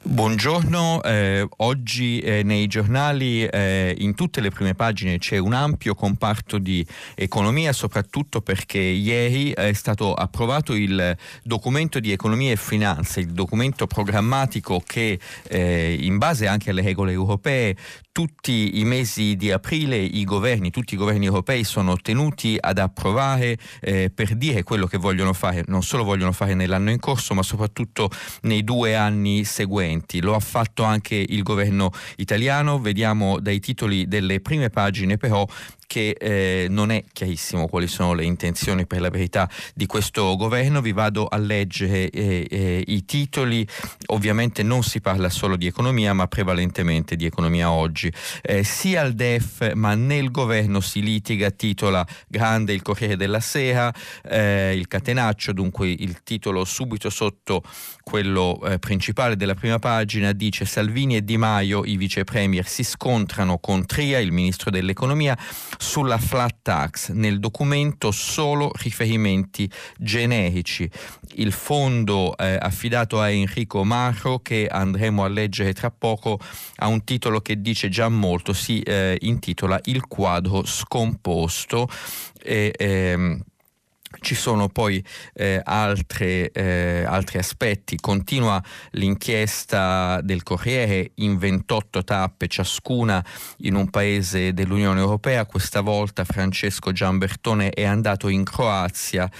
Buongiorno, oggi nei giornali in tutte le prime pagine c'è un ampio comparto di economia, soprattutto perché ieri è stato approvato il documento di economia e finanza, il documento programmatico che in base anche alle regole europee tutti i mesi di aprile tutti i governi europei sono tenuti ad approvare per dire quello che vogliono fare, non solo vogliono fare nell'anno in corso ma soprattutto nei 2 anni seguenti. Lo ha fatto anche il governo italiano, vediamo dai titoli delle prime pagine però che non è chiarissimo quali sono le intenzioni per la verità di questo governo. Vi vado a leggere i titoli, ovviamente non si parla solo di economia ma prevalentemente di economia oggi. Sia al DEF ma nel governo si litiga, titola grande il Corriere della Sera, il catenaccio, dunque il titolo subito sotto quello principale della prima pagina dice: Salvini e Di Maio, i vice premier, si scontrano con Tria, il ministro dell'economia, sulla flat tax, nel documento solo riferimenti generici. Il fondo affidato a Enrico Marro, che andremo a leggere tra poco, ha un titolo che dice già molto, si intitola Il quadro scomposto. Ci sono poi altri aspetti. Continua l'inchiesta del Corriere in 28 tappe ciascuna in un paese dell'Unione Europea. Questa volta Francesco Giambertone è andato in Croazia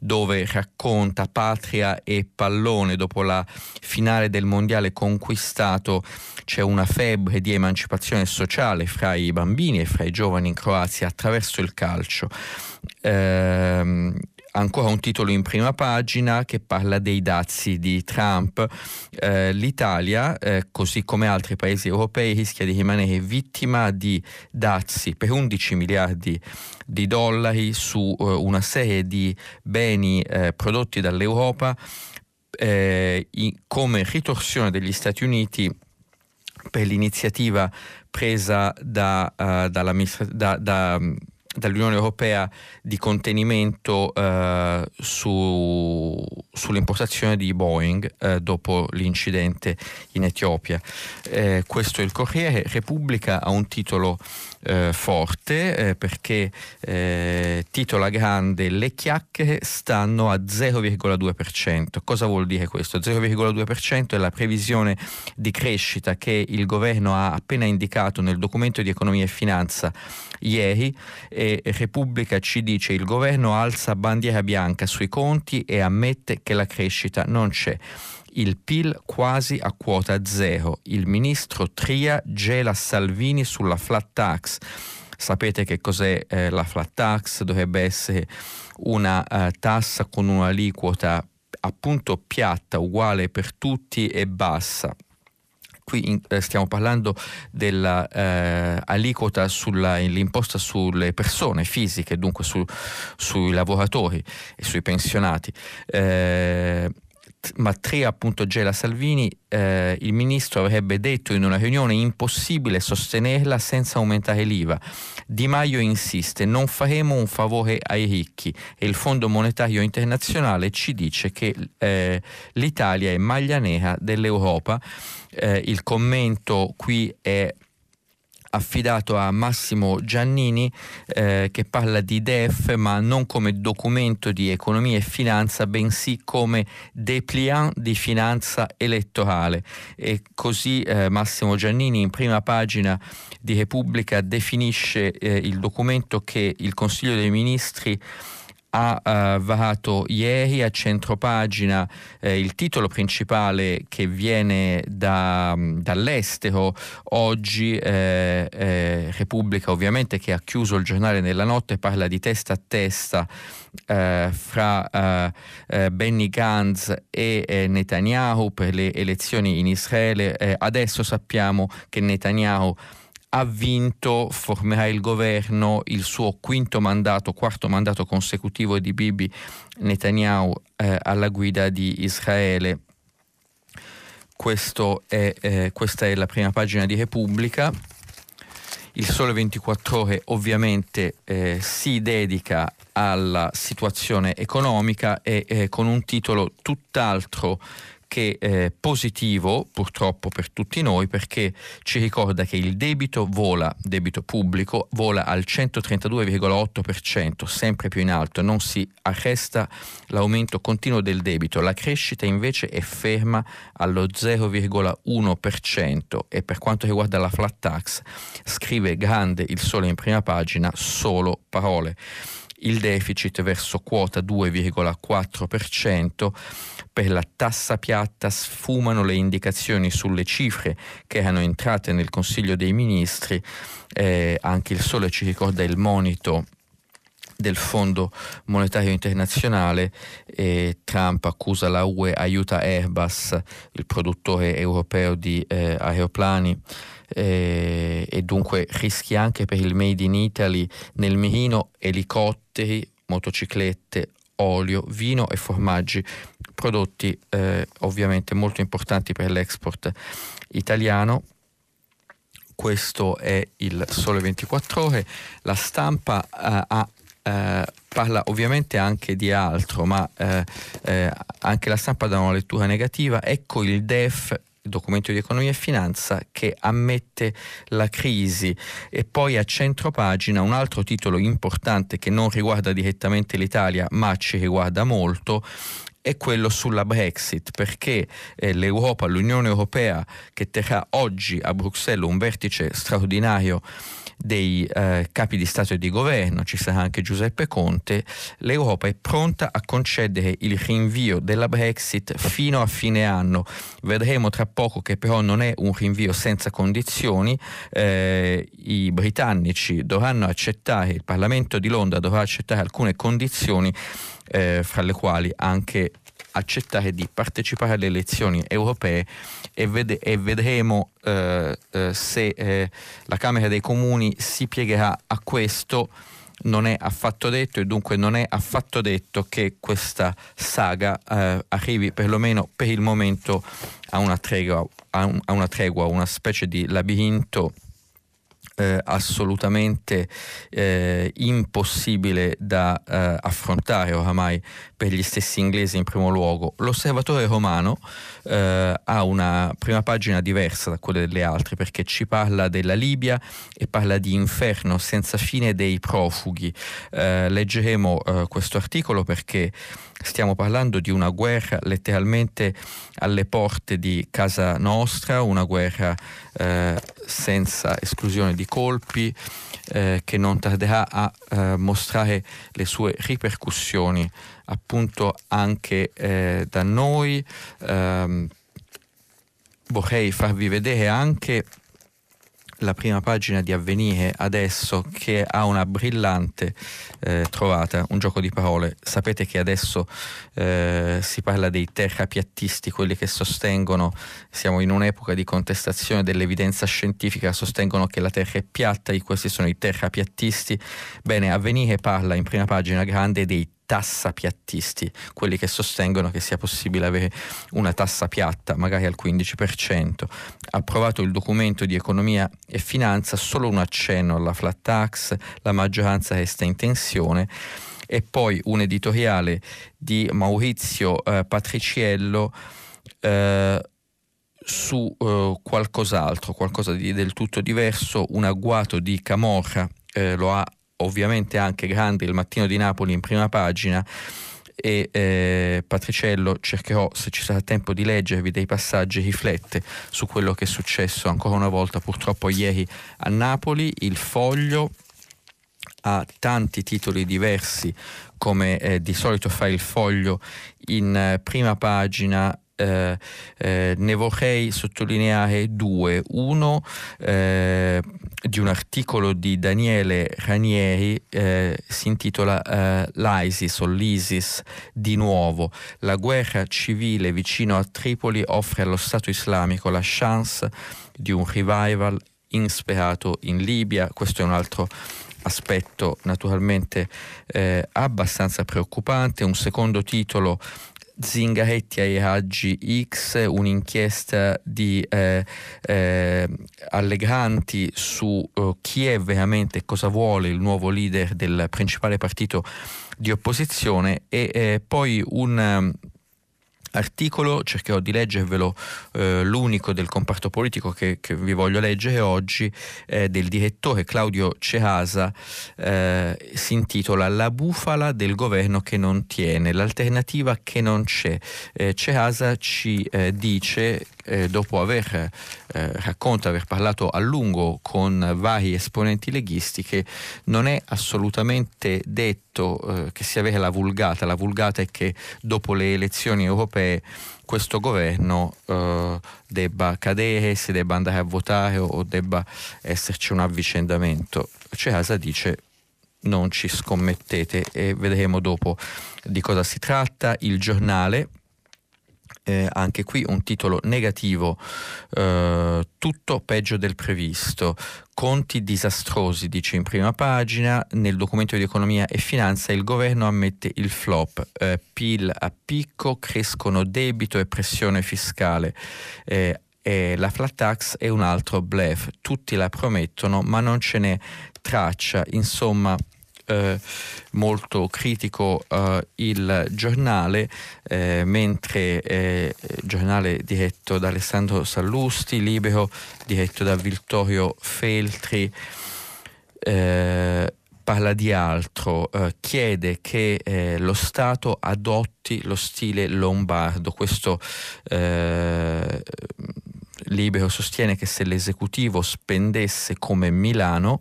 dove racconta patria e pallone. Dopo la finale del mondiale conquistato c'è una febbre di emancipazione sociale fra i bambini e fra i giovani in Croazia attraverso il calcio. Ancora un titolo in prima pagina che parla dei dazi di Trump. L'Italia, così come altri paesi europei, rischia di rimanere vittima di dazi per 11 miliardi di dollari su una serie di beni prodotti dall'Europa come ritorsione degli Stati Uniti per l'iniziativa presa dall'Unione Europea di contenimento sull'importazione di Boeing dopo l'incidente in Etiopia. Questo è il Corriere. Repubblica ha un titolo forte perché titola grande: le chiacchiere stanno a 0,2%. Cosa vuol dire questo? 0,2% è la previsione di crescita che il governo ha appena indicato nel documento di economia e finanza ieri. E Repubblica ci dice: il governo alza bandiera bianca sui conti e ammette che la crescita non c'è. Il Pil quasi a quota zero. Il ministro Tria gela Salvini sulla flat tax. Sapete che cos'è la flat tax? Dovrebbe essere una tassa con un'aliquota appunto piatta, uguale per tutti e bassa. Qui stiamo parlando dell'aliquota sull'imposta sulle persone fisiche, dunque sui lavoratori e sui pensionati. Ma Tria appunto gela Salvini. Il ministro avrebbe detto in una riunione: impossibile sostenerla senza aumentare l'IVA. Di Maio insiste: non faremo un favore ai ricchi, e il Fondo Monetario Internazionale ci dice che l'Italia è maglia nera dell'Europa. Il commento qui è affidato a Massimo Giannini che parla di DEF ma non come documento di economia e finanza bensì come dépliant di finanza elettorale, e così Massimo Giannini in prima pagina di Repubblica definisce il documento che il Consiglio dei Ministri ha varato ieri a centropagina il titolo principale che viene dall'estero oggi. Repubblica, ovviamente, che ha chiuso il giornale nella notte, parla di testa a testa fra Benny Gantz e Netanyahu per le elezioni in Israele. Adesso sappiamo che Netanyahu ha vinto, formerà il governo, il suo quarto mandato consecutivo di Bibi Netanyahu alla guida di Israele. Questa è la prima pagina di Repubblica. Il Sole 24 Ore ovviamente si dedica alla situazione economica e con un titolo tutt'altro che positivo, purtroppo per tutti noi, perché ci ricorda che il debito pubblico vola al 132,8%, sempre più in alto, non si arresta l'aumento continuo del debito. La crescita invece è ferma allo 0,1% e per quanto riguarda la flat tax, scrive grande Il Sole in prima pagina, solo parole. Il deficit verso quota 2,4%, per la tassa piatta sfumano le indicazioni sulle cifre che erano entrate nel Consiglio dei Ministri. Anche il Sole ci ricorda il monito del Fondo Monetario Internazionale. Trump accusa la UE, aiuta Airbus, il produttore europeo di aeroplani, e dunque rischi anche per il Made in Italy nel mirino elicotteri, motociclette, olio, vino e formaggi, prodotti ovviamente molto importanti per l'export italiano. Questo è il Sole 24 Ore. La Stampa parla ovviamente anche di altro, ma anche la Stampa dà una lettura negativa. Ecco il DEF, documento di economia e finanza, che ammette la crisi. E poi a centropagina un altro titolo importante che non riguarda direttamente l'Italia ma ci riguarda molto, è quello sulla Brexit, perché l'Europa, l'Unione Europea, che terrà oggi a Bruxelles un vertice straordinario dei capi di Stato e di Governo, ci sarà anche Giuseppe Conte, l'Europa è pronta a concedere il rinvio della Brexit fino a fine anno. Vedremo tra poco che però non è un rinvio senza condizioni. I britannici dovranno accettare, il Parlamento di Londra dovrà accettare alcune condizioni, fra le quali anche accettare di partecipare alle elezioni europee, e vedremo se la Camera dei Comuni si piegherà a questo. Non è affatto detto, e dunque non è affatto detto che questa saga arrivi, perlomeno per il momento, a una tregua, una specie di labirinto assolutamente impossibile da affrontare oramai per gli stessi inglesi in primo luogo. L'Osservatore Romano ha una prima pagina diversa da quelle delle altre, perché ci parla della Libia e parla di inferno senza fine dei profughi. Leggeremo questo articolo perché stiamo parlando di una guerra letteralmente alle porte di casa nostra, una guerra senza esclusione di colpi, che non tarderà a mostrare le sue ripercussioni appunto anche da noi. Vorrei farvi vedere anche la prima pagina di Avvenire adesso, che ha una brillante trovata, un gioco di parole. Sapete che adesso si parla dei terrapiattisti, quelli che sostengono, siamo in un'epoca di contestazione dell'evidenza scientifica, sostengono che la Terra è piatta, e questi sono i terrapiattisti. Bene, Avvenire parla in prima pagina grande dei tassapiattisti, quelli che sostengono che sia possibile avere una tassa piatta, magari al 15%. Approvato il documento di economia e finanza, solo un accenno alla flat tax, la maggioranza resta in tensione. E poi un editoriale di Maurizio Patriciello su qualcos'altro, qualcosa di del tutto diverso, un agguato di Camorra, lo ha ovviamente anche grande Il Mattino di Napoli in prima pagina, e Patriciello, cercherò, se ci sarà tempo, di leggervi dei passaggi, riflette su quello che è successo ancora una volta purtroppo ieri a Napoli. Il Foglio ha tanti titoli diversi, come di solito fa il Foglio in prima pagina. Ne vorrei sottolineare due. Uno di un articolo di Daniele Ranieri, si intitola l'ISIS o l'ISIS di nuovo. La guerra civile vicino a Tripoli offre allo Stato islamico la chance di un revival insperato in Libia. Questo è un altro aspetto naturalmente abbastanza preoccupante. Un secondo titolo: Zingaretti ai raggi X, un'inchiesta di Allegranti su chi è veramente e cosa vuole il nuovo leader del principale partito di opposizione. E poi un articolo, cercherò di leggervelo l'unico del comparto politico che vi voglio leggere oggi, del direttore Claudio Cerasa, si intitola La bufala del governo che non tiene, l'alternativa che non c'è. Cerasa ci dice, dopo aver aver parlato a lungo con vari esponenti leghisti, che non è assolutamente detto che sia vera la vulgata. La vulgata è che dopo le elezioni europee questo governo debba cadere, si debba andare a votare o debba esserci un avvicendamento. Cerasa dice: non ci scommettete, e vedremo dopo di cosa si tratta. Il Giornale, anche qui un titolo negativo, tutto peggio del previsto, conti disastrosi, dice in prima pagina. Nel documento di economia e finanza il governo ammette il flop, Pil a picco, crescono debito e pressione fiscale, e la flat tax è un altro bluff, tutti la promettono ma non ce n'è traccia. Insomma, molto critico il Giornale, mentre Giornale diretto da Alessandro Sallusti, Libero diretto da Vittorio Feltri, parla di altro, chiede che lo Stato adotti lo stile lombardo. Questo Libero sostiene che se l'esecutivo spendesse come Milano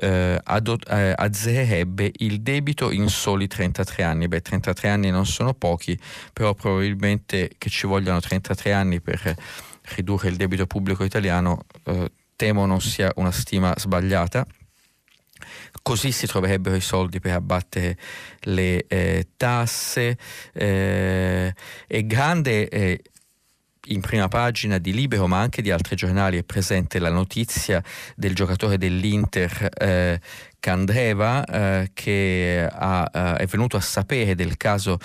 azzererebbe il debito in soli 33 anni. 33 anni non sono pochi, però probabilmente che ci vogliano 33 anni per ridurre il debito pubblico italiano temo non sia una stima sbagliata. Così si troverebbero i soldi per abbattere le tasse. È grande in prima pagina di Libero, ma anche di altri giornali, è presente la notizia del giocatore dell'Inter Candreva, che è venuto a sapere del caso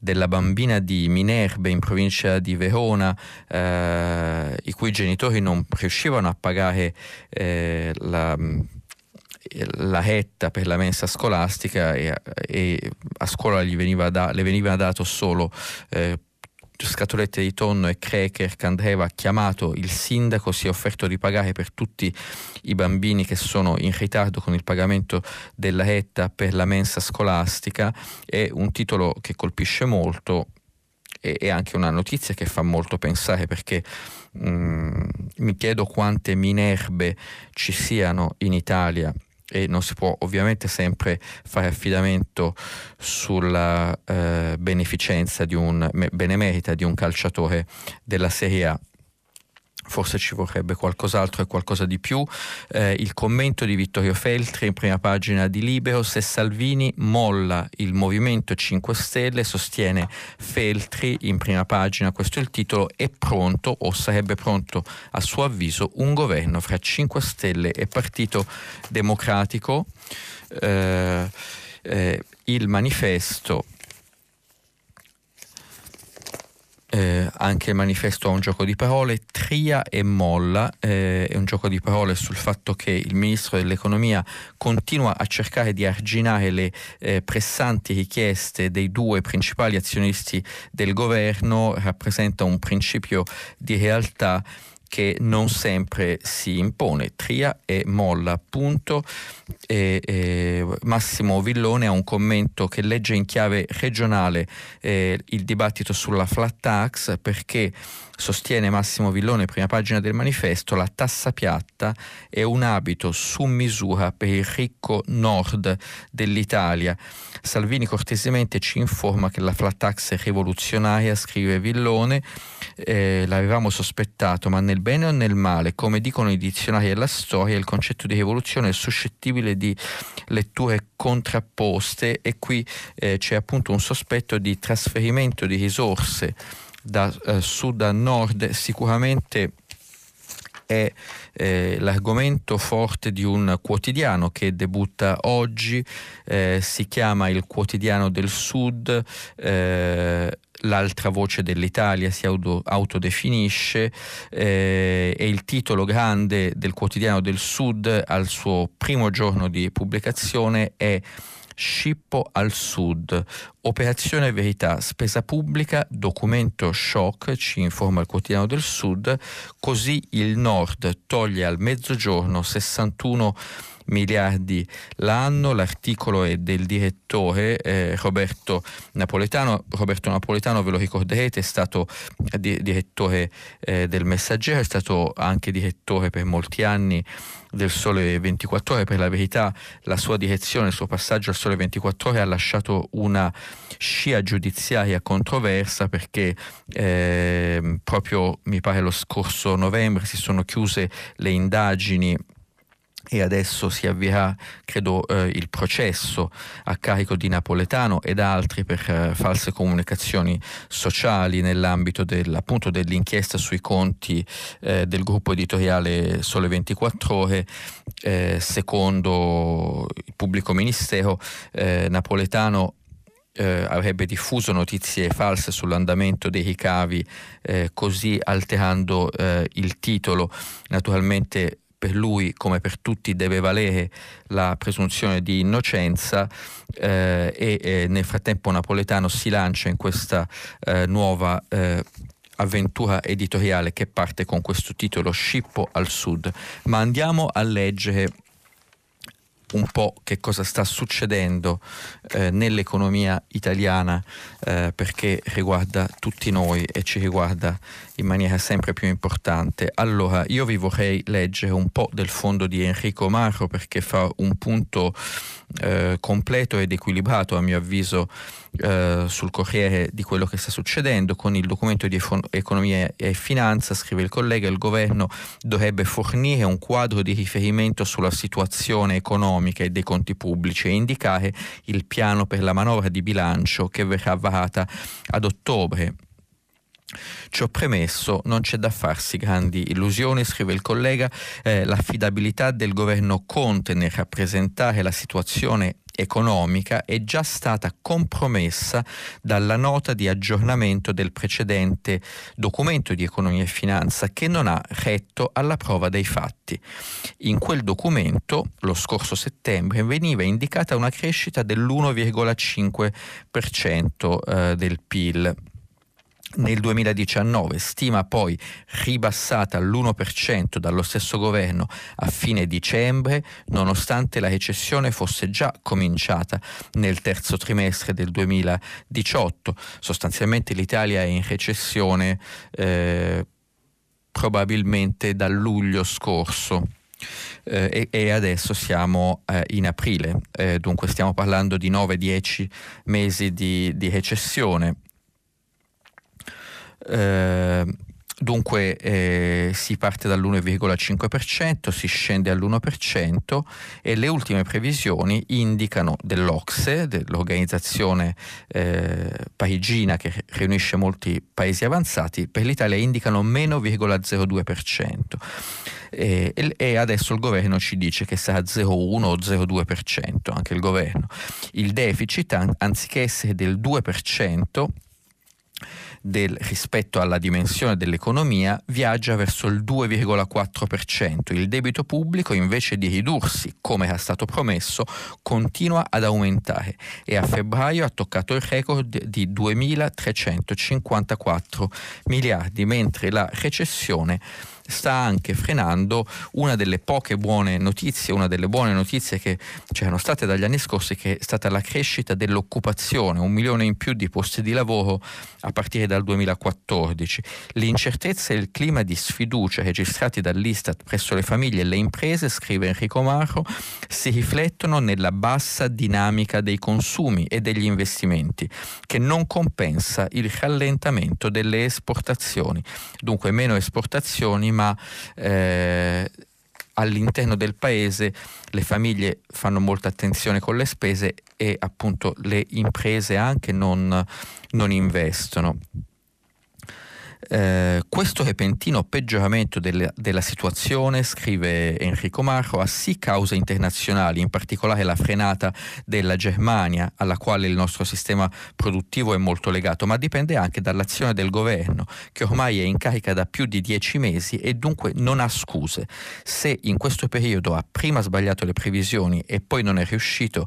della bambina di Minerbe in provincia di Verona, i cui genitori non riuscivano a pagare la retta per la mensa scolastica, e a scuola le veniva dato solo scatolette di tonno e cracker. Candreva ha chiamato il sindaco, si è offerto di pagare per tutti i bambini che sono in ritardo con il pagamento della retta per la mensa scolastica. È un titolo che colpisce molto, e è anche una notizia che fa molto pensare, perché mi chiedo quante Minerbe ci siano in Italia, e non si può ovviamente sempre fare affidamento sulla beneficenza di un benemerita di un calciatore della Serie A. Forse ci vorrebbe qualcos'altro e qualcosa di più. Il commento di Vittorio Feltri in prima pagina di Libero: se Salvini molla il Movimento 5 Stelle, sostiene Feltri in prima pagina, questo è il titolo, è pronto o sarebbe pronto a suo avviso un governo fra 5 Stelle e Partito Democratico. Il Manifesto, anche il Manifesto ha un gioco di parole, Tria e molla, è un gioco di parole sul fatto che il ministro dell'economia continua a cercare di arginare le pressanti richieste dei due principali azionisti del governo. Rappresenta un principio di realtà che non sempre si impone. Tria e molla, appunto. Massimo Villone ha un commento che legge in chiave regionale il dibattito sulla flat tax, perché sostiene Massimo Villone, prima pagina del Manifesto, la tassa piatta è un abito su misura per il ricco nord dell'Italia. Salvini cortesemente ci informa che la flat tax è rivoluzionaria, scrive Villone, l'avevamo sospettato, ma nel bene o nel male, come dicono i dizionari della storia, il concetto di rivoluzione è suscettibile di letture contrapposte, e qui c'è appunto un sospetto di trasferimento di risorse da sud a nord. Sicuramente è l'argomento forte di un quotidiano che debutta oggi, si chiama Il Quotidiano del Sud, l'altra voce dell'Italia si autodefinisce, e il titolo grande del Quotidiano del Sud al suo primo giorno di pubblicazione è Scippo al Sud, operazione verità, spesa pubblica, documento shock, ci informa il Quotidiano del Sud, così il Nord toglie al Mezzogiorno 61 miliardi l'anno. L'articolo è del direttore Roberto Napoletano. Roberto Napoletano, ve lo ricorderete, è stato direttore del Messaggero, è stato anche direttore per molti anni del Sole 24 Ore. Per la verità, la sua direzione, il suo passaggio al Sole 24 Ore ha lasciato una scia giudiziaria controversa, perché proprio mi pare lo scorso novembre si sono chiuse le indagini e adesso si avvierà, credo, il processo a carico di Napoletano ed altri per false comunicazioni sociali nell'ambito appunto dell'inchiesta sui conti del gruppo editoriale Sole 24 Ore. Secondo il pubblico ministero, Napoletano avrebbe diffuso notizie false sull'andamento dei ricavi, così alterando il titolo. Naturalmente per lui, come per tutti, deve valere la presunzione di innocenza, e nel frattempo Napoletano si lancia in questa nuova avventura editoriale che parte con questo titolo, Scippo al Sud. Ma andiamo a leggere un po' che cosa sta succedendo nell'economia italiana, perché riguarda tutti noi e ci riguarda in maniera sempre più importante. Allora, io vi vorrei leggere un po' del fondo di Enrico Marro, perché fa un punto completo ed equilibrato, a mio avviso, sul Corriere, di quello che sta succedendo. Con il documento di economia e finanza, scrive il collega, il governo dovrebbe fornire un quadro di riferimento sulla situazione economica e dei conti pubblici e indicare il piano per la manovra di bilancio che verrà varata ad ottobre. Ciò premesso, non c'è da farsi grandi illusioni, scrive il collega, l'affidabilità del governo Conte nel rappresentare la situazione economica è già stata compromessa dalla nota di aggiornamento del precedente documento di economia e finanza, che non ha retto alla prova dei fatti. In quel documento, lo scorso settembre, veniva indicata una crescita dell'1,5% del PIL. Nel 2019, stima poi ribassata all'1% dallo stesso governo a fine dicembre, nonostante la recessione fosse già cominciata nel terzo trimestre del 2018. Sostanzialmente l'Italia è in recessione probabilmente da luglio scorso. E adesso siamo in aprile, dunque stiamo parlando di 9-10 mesi di recessione. Dunque si parte dall'1,5%, si scende all'1% e le ultime previsioni indicano dell'Ocse, dell'organizzazione parigina che riunisce molti paesi avanzati, per l'Italia indicano meno 0,02%. E adesso il governo ci dice che sarà 0,1 o 0,2%, anche il governo. Il deficit, anziché essere del 2%, rispetto alla dimensione dell'economia, viaggia verso il 2,4%. Il debito pubblico, invece di ridursi come era stato promesso, continua ad aumentare e a febbraio ha toccato il record di 2.354 miliardi, mentre la recessione sta anche frenando una delle poche buone notizie, una delle buone notizie che c'erano state dagli anni scorsi, che è stata la crescita dell'occupazione, 1 milione in più di posti di lavoro a partire dal 2014. L'incertezza e il clima di sfiducia registrati dall'Istat presso le famiglie e le imprese, scrive Enrico Marro, si riflettono nella bassa dinamica dei consumi e degli investimenti, che non compensa il rallentamento delle esportazioni. Dunque meno esportazioni, ma all'interno del paese le famiglie fanno molta attenzione con le spese e appunto le imprese anche non investono. Questo repentino peggioramento della situazione, scrive Enrico Marro, ha sì cause internazionali, in particolare la frenata della Germania, alla quale il nostro sistema produttivo è molto legato, ma dipende anche dall'azione del governo, che ormai è in carica da più di 10 mesi e dunque non ha scuse. Se in questo periodo ha prima sbagliato le previsioni e poi non è riuscito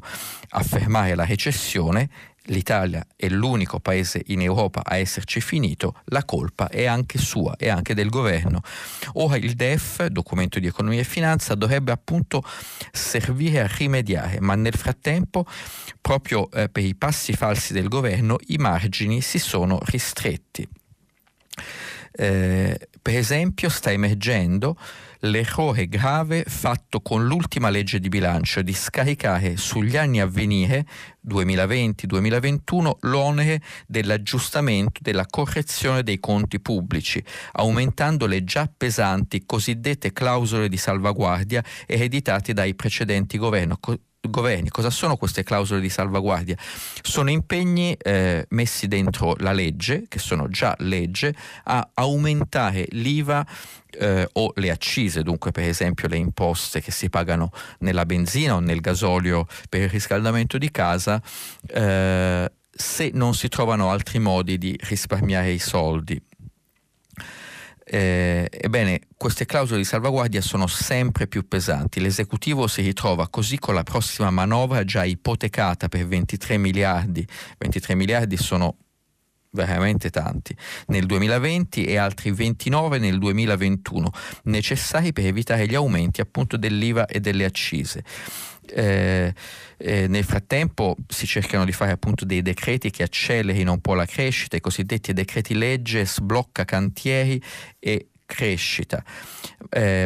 a fermare la recessione, l'Italia è l'unico paese in Europa a esserci finito, la colpa è anche sua e anche del governo. Ora il DEF, documento di economia e finanza, dovrebbe appunto servire a rimediare, ma nel frattempo, proprio per i passi falsi del governo, i margini si sono ristretti. Per esempio sta emergendo l'errore grave fatto con l'ultima legge di bilancio di scaricare sugli anni a venire 2020-2021 l'onere dell'aggiustamento, della correzione dei conti pubblici, aumentando le già pesanti cosiddette clausole di salvaguardia ereditate dai precedenti governi. Cosa sono queste clausole di salvaguardia? Sono impegni messi dentro la legge, che sono già legge, a aumentare l'IVA o le accise, dunque per esempio le imposte che si pagano nella benzina o nel gasolio per il riscaldamento di casa, se non si trovano altri modi di risparmiare i soldi. Ebbene, queste clausole di salvaguardia sono sempre più pesanti. L'esecutivo si ritrova così con la prossima manovra già ipotecata per 23 miliardi. 23 miliardi sono veramente tanti nel 2020 e altri 29 nel 2021, necessari per evitare gli aumenti appunto dell'IVA e delle accise. Nel frattempo si cercano di fare appunto dei decreti che accelerino un po' la crescita, i cosiddetti decreti legge sblocca cantieri e crescita,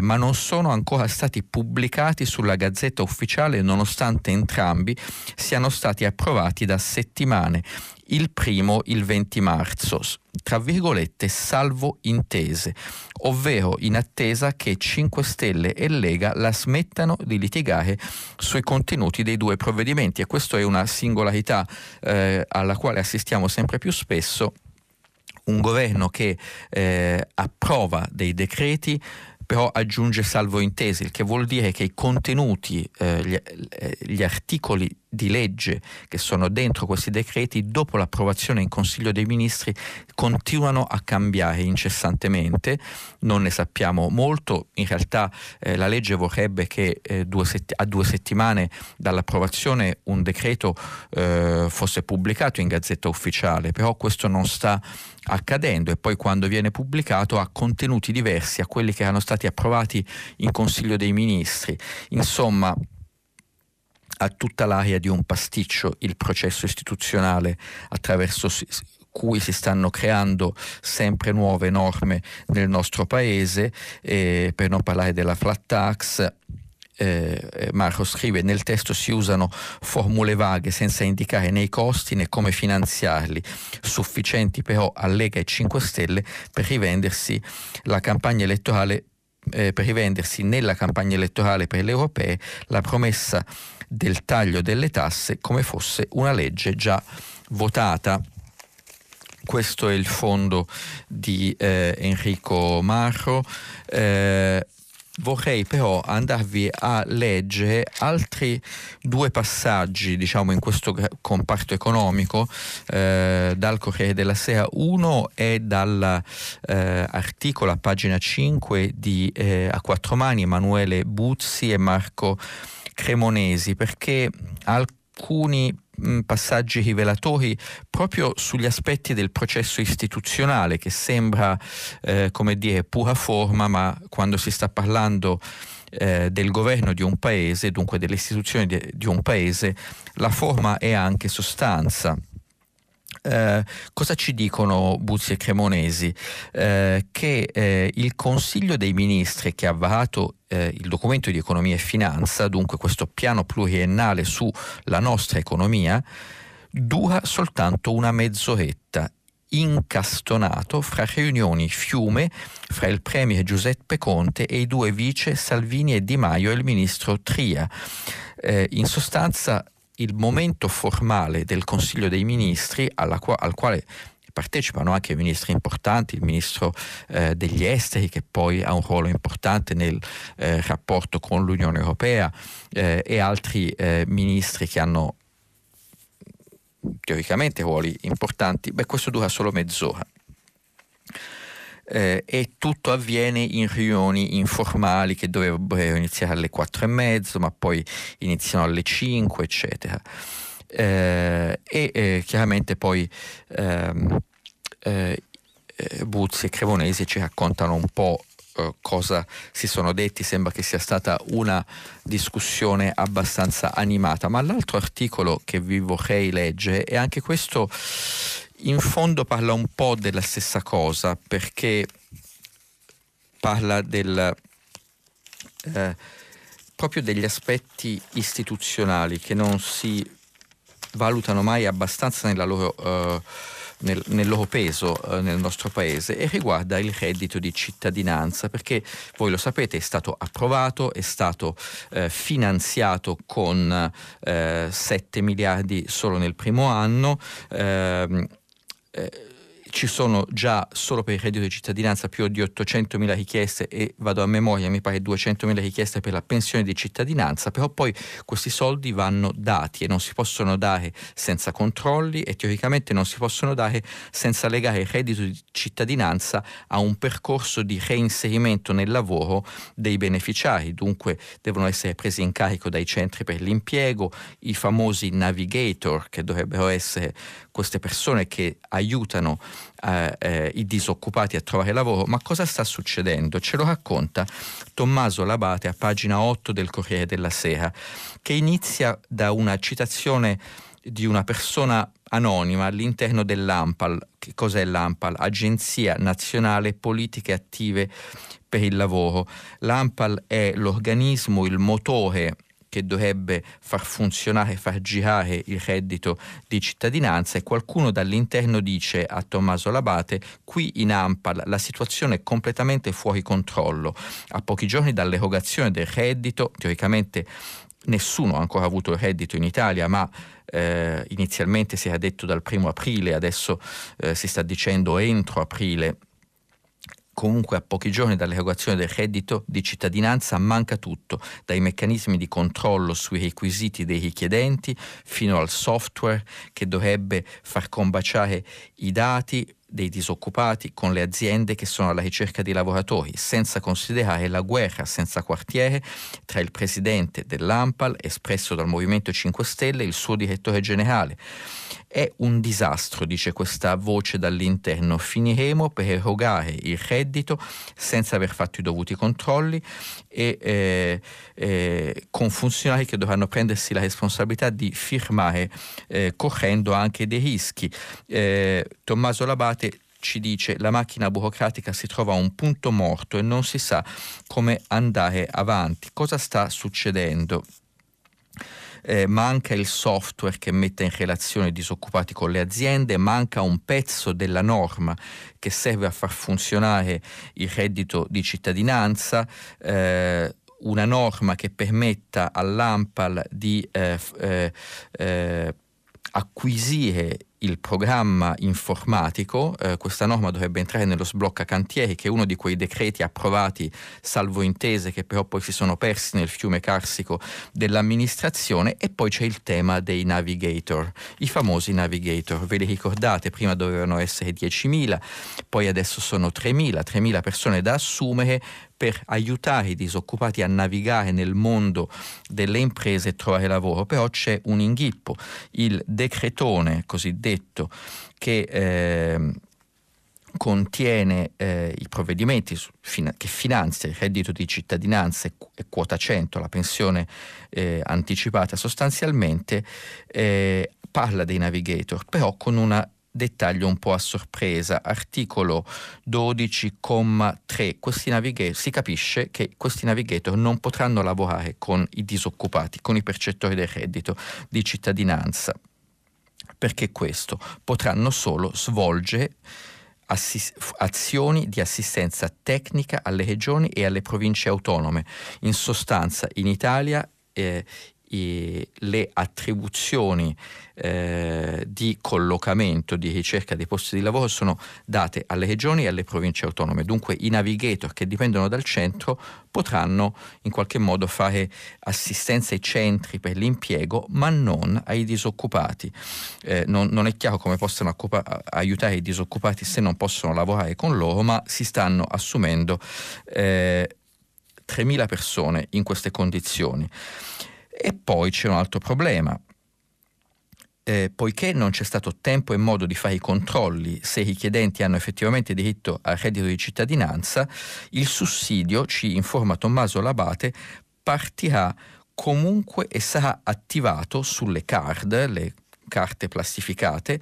ma non sono ancora stati pubblicati sulla Gazzetta Ufficiale, nonostante entrambi siano stati approvati da settimane, il primo il 20 marzo, tra virgolette salvo intese, ovvero in attesa che 5 Stelle e Lega la smettano di litigare sui contenuti dei due provvedimenti, e questa è una singolarità alla quale assistiamo sempre più spesso. Un governo che approva dei decreti però aggiunge salvo intese, il che vuol dire che i contenuti, gli articoli di legge che sono dentro questi decreti, dopo l'approvazione in Consiglio dei Ministri, continuano a cambiare incessantemente. Non ne sappiamo molto, in realtà la legge vorrebbe che a 2 settimane dall'approvazione un decreto fosse pubblicato in Gazzetta Ufficiale, però questo non sta accadendo, e poi quando viene pubblicato ha contenuti diversi a quelli che erano stati approvati in Consiglio dei Ministri. Insomma, a tutta l'aria di un pasticcio il processo istituzionale attraverso cui si stanno creando sempre nuove norme nel nostro paese, per non parlare della flat tax. Marro scrive: nel testo si usano formule vaghe senza indicare né i costi né come finanziarli, sufficienti però a Lega e 5 Stelle per rivendersi la campagna elettorale, per rivendersi nella campagna elettorale per le europee la promessa del taglio delle tasse come fosse una legge già votata. Questo è il fondo di Enrico Marro. Vorrei però andarvi a leggere altri 2 passaggi, diciamo, in questo comparto economico, dal Corriere della Sera. Uno è dall'articolo a pagina 5 di A Quattro Mani, Emanuele Buzzi e Marco Cremonesi, perché alcuni passaggi rivelatori proprio sugli aspetti del processo istituzionale che sembra, come dire, pura forma, ma quando si sta parlando del governo di un paese, dunque delle istituzioni di un paese, la forma è anche sostanza. Cosa ci dicono Buzzi e Cremonesi? Che il Consiglio dei Ministri, che ha varato il documento di economia e finanza, dunque questo piano pluriennale sulla nostra economia, dura soltanto una mezz'oretta, incastonato fra riunioni fiume fra il premier Giuseppe Conte e i due vice Salvini e Di Maio e il ministro Tria. In sostanza, il momento formale del Consiglio dei Ministri, al quale partecipano anche ministri importanti, il ministro degli esteri, che poi ha un ruolo importante nel rapporto con l'Unione Europea, e altri ministri che hanno teoricamente ruoli importanti, questo dura solo mezz'ora. E tutto avviene in riunioni informali che dovrebbero iniziare alle 4:30, ma poi iniziano alle 5, eccetera. Chiaramente poi Buzzi e Cremonesi ci raccontano un po' cosa si sono detti. Sembra che sia stata una discussione abbastanza animata, ma l'altro articolo che vi vorrei leggere, e anche questo in fondo parla un po' della stessa cosa, perché parla proprio degli aspetti istituzionali che non si valutano mai abbastanza nel loro peso nel nostro paese, e riguarda il reddito di cittadinanza, perché voi lo sapete, è stato approvato, è stato finanziato con 7 miliardi solo nel primo anno. Ci sono già solo per il reddito di cittadinanza più di 800.000 richieste, e vado a memoria, mi pare 200.000 richieste per la pensione di cittadinanza, però poi questi soldi vanno dati e non si possono dare senza controlli, e teoricamente non si possono dare senza legare il reddito di cittadinanza a un percorso di reinserimento nel lavoro dei beneficiari. Dunque devono essere presi in carico dai centri per l'impiego, i famosi navigator, che dovrebbero essere queste persone che aiutano i disoccupati a trovare lavoro. Ma cosa sta succedendo? Ce lo racconta Tommaso Labate a pagina 8 del Corriere della Sera, che inizia da una citazione di una persona anonima all'interno dell'ANPAL. Che cos'è l'ANPAL? Agenzia Nazionale Politiche Attive per il Lavoro. L'ANPAL è l'organismo, il motore che dovrebbe far funzionare, far girare il reddito di cittadinanza, e qualcuno dall'interno dice a Tommaso Labate: qui in ANPAL la situazione è completamente fuori controllo. A pochi giorni dall'erogazione del reddito, teoricamente nessuno ha ancora avuto il reddito in Italia, ma inizialmente si era detto dal 1 aprile, adesso si sta dicendo entro aprile. Comunque, a pochi giorni dall'erogazione del reddito di cittadinanza manca tutto, dai meccanismi di controllo sui requisiti dei richiedenti fino al software che dovrebbe far combaciare i dati dei disoccupati con le aziende che sono alla ricerca di lavoratori, senza considerare la guerra senza quartiere tra il presidente dell'ANPAL, espresso dal Movimento 5 Stelle, e il suo direttore generale. È un disastro, dice questa voce dall'interno, finiremo per erogare il reddito senza aver fatto i dovuti controlli e con funzionari che dovranno prendersi la responsabilità di firmare, correndo anche dei rischi. Tommaso Labate ci dice: la macchina burocratica si trova a un punto morto e non si sa come andare avanti. Cosa sta succedendo? Manca il software che metta in relazione i disoccupati con le aziende, manca un pezzo della norma che serve a far funzionare il reddito di cittadinanza, una norma che permetta all'ANPAL di acquisire il programma informatico. Questa norma dovrebbe entrare nello sblocca cantieri, che è uno di quei decreti approvati salvo intese che però poi si sono persi nel fiume carsico dell'amministrazione. E poi c'è il tema dei navigator, i famosi navigator, ve li ricordate? Prima dovevano essere 10.000, poi adesso sono 3.000 persone da assumere per aiutare i disoccupati a navigare nel mondo delle imprese e trovare lavoro. Però c'è un inghippo, il decretone cosiddetto, che contiene i provvedimenti che finanzia il reddito di cittadinanza e quota 100, la pensione anticipata sostanzialmente, parla dei navigator, però con un dettaglio un po' a sorpresa, articolo 12,3, questi navigator, si capisce che questi navigator non potranno lavorare con i disoccupati, con i percettori del reddito di cittadinanza, perché questo potranno solo svolgere azioni di assistenza tecnica alle regioni e alle province autonome. In sostanza, in Italia le attribuzioni di collocamento, di ricerca dei posti di lavoro sono date alle regioni e alle province autonome. Dunque i navigator che dipendono dal centro potranno in qualche modo fare assistenza ai centri per l'impiego, ma non ai disoccupati. Non è chiaro come possano aiutare i disoccupati se non possono lavorare con loro, ma si stanno assumendo 3.000 persone in queste condizioni. E poi c'è un altro problema, poiché non c'è stato tempo e modo di fare i controlli se i richiedenti hanno effettivamente diritto al reddito di cittadinanza, il sussidio, ci informa Tommaso Labate, partirà comunque e sarà attivato sulle card, le carte plastificate,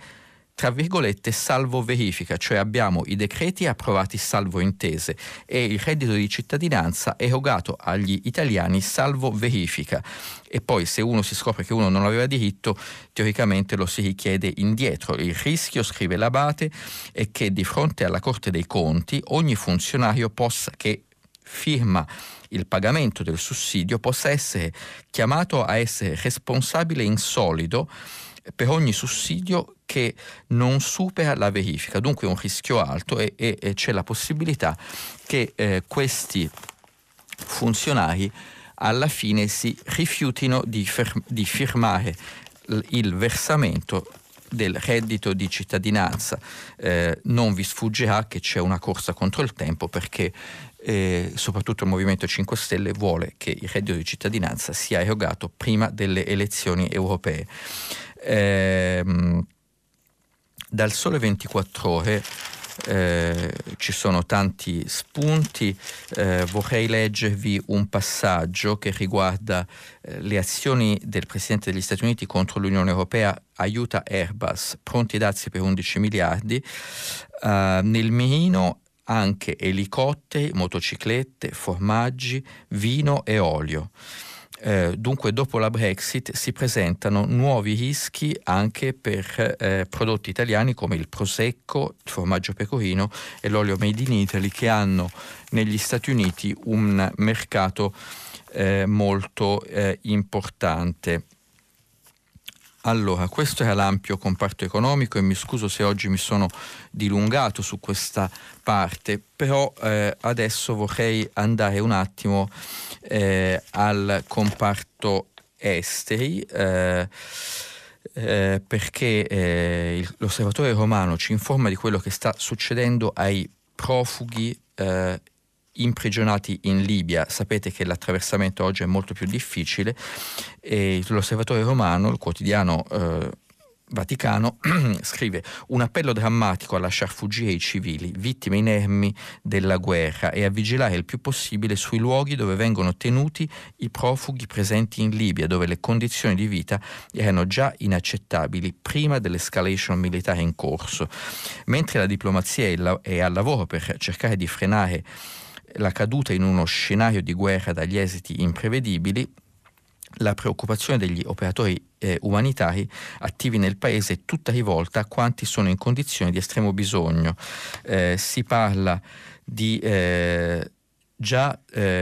tra virgolette salvo verifica, cioè abbiamo i decreti approvati salvo intese e il reddito di cittadinanza erogato agli italiani salvo verifica, e poi se uno si scopre che uno non aveva diritto teoricamente lo si richiede indietro. Il rischio, scrive l'Abate, è che di fronte alla Corte dei Conti ogni funzionario che firma il pagamento del sussidio possa essere chiamato a essere responsabile in solido per ogni sussidio che non supera la verifica, dunque un rischio alto, e c'è la possibilità che questi funzionari alla fine si rifiutino di firmare il versamento del reddito di cittadinanza. Non vi sfuggirà che c'è una corsa contro il tempo, perché soprattutto il Movimento 5 Stelle vuole che il reddito di cittadinanza sia erogato prima delle elezioni europee. Dal Sole 24 Ore ci sono tanti spunti, vorrei leggervi un passaggio che riguarda le azioni del Presidente degli Stati Uniti contro l'Unione Europea, aiuta Airbus, pronti dazi per 11 miliardi, nel mirino anche elicotteri, motociclette, formaggi, vino e olio. Dunque dopo la Brexit si presentano nuovi rischi anche per prodotti italiani come il prosecco, il formaggio pecorino e l'olio made in Italy, che hanno negli Stati Uniti un mercato molto importante. Allora, questo era l'ampio comparto economico e mi scuso se oggi mi sono dilungato su questa parte, però adesso vorrei andare un attimo al comparto esteri, perché l'Osservatore Romano ci informa di quello che sta succedendo ai profughi imprigionati in Libia. Sapete che l'attraversamento oggi è molto più difficile e l'Osservatore Romano, il quotidiano Vaticano, scrive: un appello drammatico a lasciar fuggire i civili, vittime inermi della guerra, e a vigilare il più possibile sui luoghi dove vengono tenuti i profughi presenti in Libia, dove le condizioni di vita erano già inaccettabili prima dell'escalation militare in corso. Mentre la diplomazia è al lavoro per cercare di frenare la caduta in uno scenario di guerra dagli esiti imprevedibili, la preoccupazione degli operatori umanitari attivi nel paese è tutta rivolta a quanti sono in condizioni di estremo bisogno. Si parla di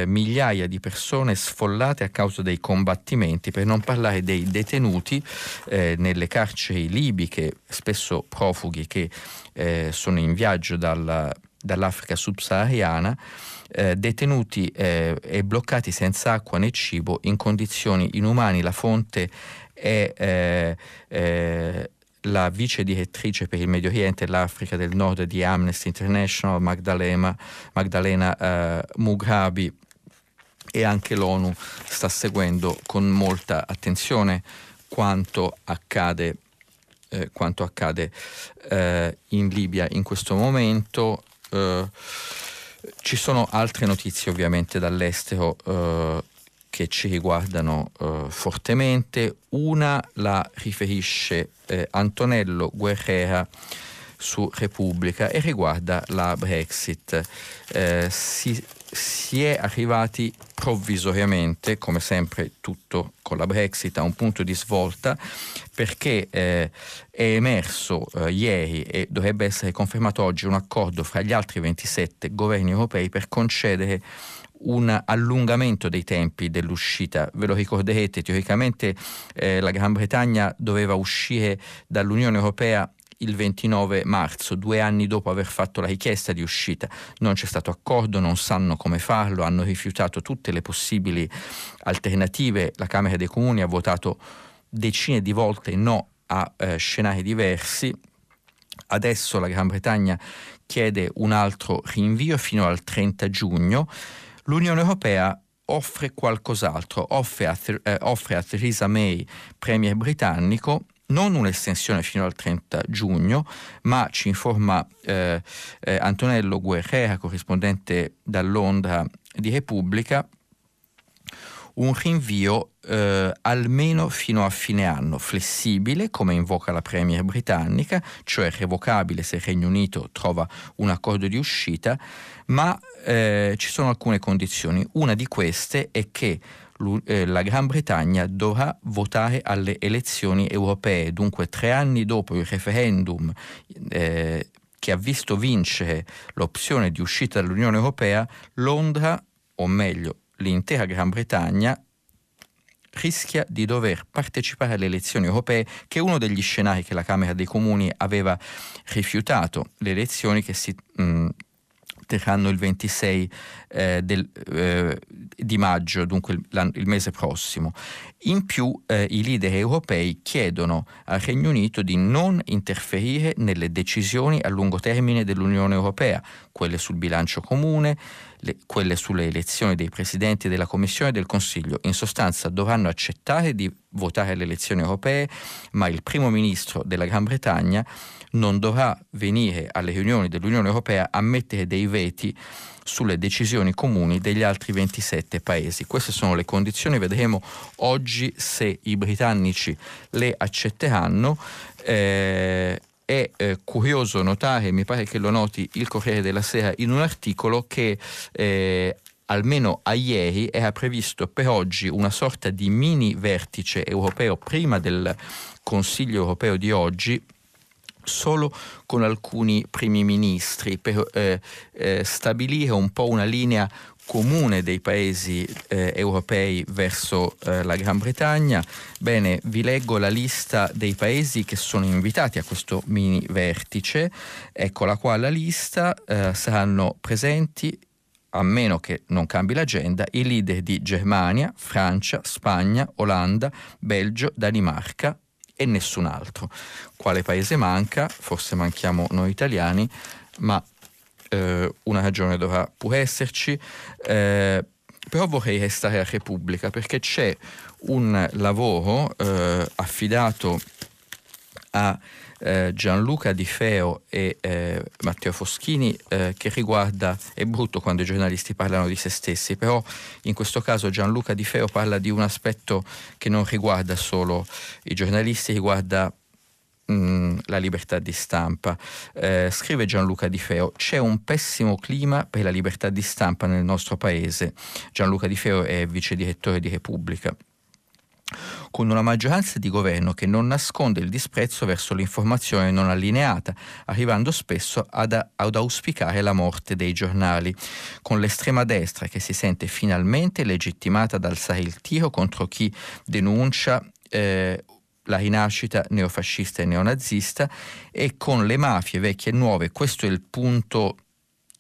migliaia di persone sfollate a causa dei combattimenti, per non parlare dei detenuti nelle carceri libiche, spesso profughi che sono in viaggio dall'Africa subsahariana, detenuti e bloccati senza acqua né cibo in condizioni inumani. La fonte è la vice direttrice per il Medio Oriente e l'Africa del Nord di Amnesty International, Magdalena Mughabi, e anche l'ONU sta seguendo con molta attenzione quanto accade in Libia in questo momento. Ci sono altre notizie ovviamente dall'estero che ci riguardano fortemente. Una la riferisce Antonello Guerrera su Repubblica e riguarda la Brexit. Si è arrivati provvisoriamente, come sempre tutto con la Brexit, a un punto di svolta, perché è emerso ieri e dovrebbe essere confermato oggi un accordo fra gli altri 27 governi europei per concedere un allungamento dei tempi dell'uscita. Ve lo ricorderete, teoricamente la Gran Bretagna doveva uscire dall'Unione Europea il 29 marzo, 2 anni dopo aver fatto la richiesta di uscita. Non c'è stato accordo, non sanno come farlo, hanno rifiutato tutte le possibili alternative. La Camera dei Comuni ha votato decine di volte no a scenari diversi. Adesso la Gran Bretagna chiede un altro rinvio fino al 30 giugno. L'Unione Europea offre qualcos'altro, offre a Theresa May, premier britannico, non un'estensione fino al 30 giugno, ma ci informa Antonello Guerrera, corrispondente da Londra di Repubblica, un rinvio almeno fino a fine anno, flessibile come invoca la premier britannica, cioè revocabile se il Regno Unito trova un accordo di uscita, ma ci sono alcune condizioni. Una di queste è che la Gran Bretagna dovrà votare alle elezioni europee, dunque 3 anni dopo il referendum che ha visto vincere l'opzione di uscita dall'Unione Europea, Londra, o meglio l'intera Gran Bretagna, rischia di dover partecipare alle elezioni europee, che è uno degli scenari che la Camera dei Comuni aveva rifiutato, le elezioni che si terranno il 26 di maggio, dunque il mese prossimo. In più i leader europei chiedono al Regno Unito di non interferire nelle decisioni a lungo termine dell'Unione Europea, quelle sul bilancio comune, quelle sulle elezioni dei presidenti della Commissione e del Consiglio. In sostanza dovranno accettare di votare alle elezioni europee, ma il primo ministro della Gran Bretagna non dovrà venire alle riunioni dell'Unione Europea a mettere dei veti sulle decisioni comuni degli altri 27 paesi. Queste sono le condizioni, vedremo oggi se i britannici le accetteranno. È curioso notare, mi pare che lo noti il Corriere della Sera in un articolo, che almeno a ieri era previsto per oggi una sorta di mini vertice europeo prima del Consiglio europeo di oggi, solo con alcuni primi ministri per stabilire un po' una linea comune dei paesi europei verso la Gran Bretagna. Bene, vi leggo la lista dei paesi che sono invitati a questo mini vertice. Eccola qua la lista. Saranno presenti, a meno che non cambi l'agenda, i leader di Germania, Francia, Spagna, Olanda, Belgio, Danimarca e nessun altro. Quale paese manca? Forse manchiamo noi italiani, ma una ragione dovrà pure esserci. Però vorrei restare a Repubblica, perché c'è un lavoro affidato a Gianluca Di Feo e Matteo Foschini che riguarda, è brutto quando i giornalisti parlano di se stessi, però in questo caso Gianluca Di Feo parla di un aspetto che non riguarda solo i giornalisti, riguarda la libertà di stampa. Scrive Gianluca Di Feo: c'è un pessimo clima per la libertà di stampa nel nostro paese. Gianluca Di Feo è vice direttore di Repubblica. Con una maggioranza di governo che non nasconde il disprezzo verso l'informazione non allineata, arrivando spesso ad auspicare la morte dei giornali, con l'estrema destra che si sente finalmente legittimata ad alzare il tiro contro chi denuncia la rinascita neofascista e neonazista, e con le mafie vecchie e nuove, questo è il punto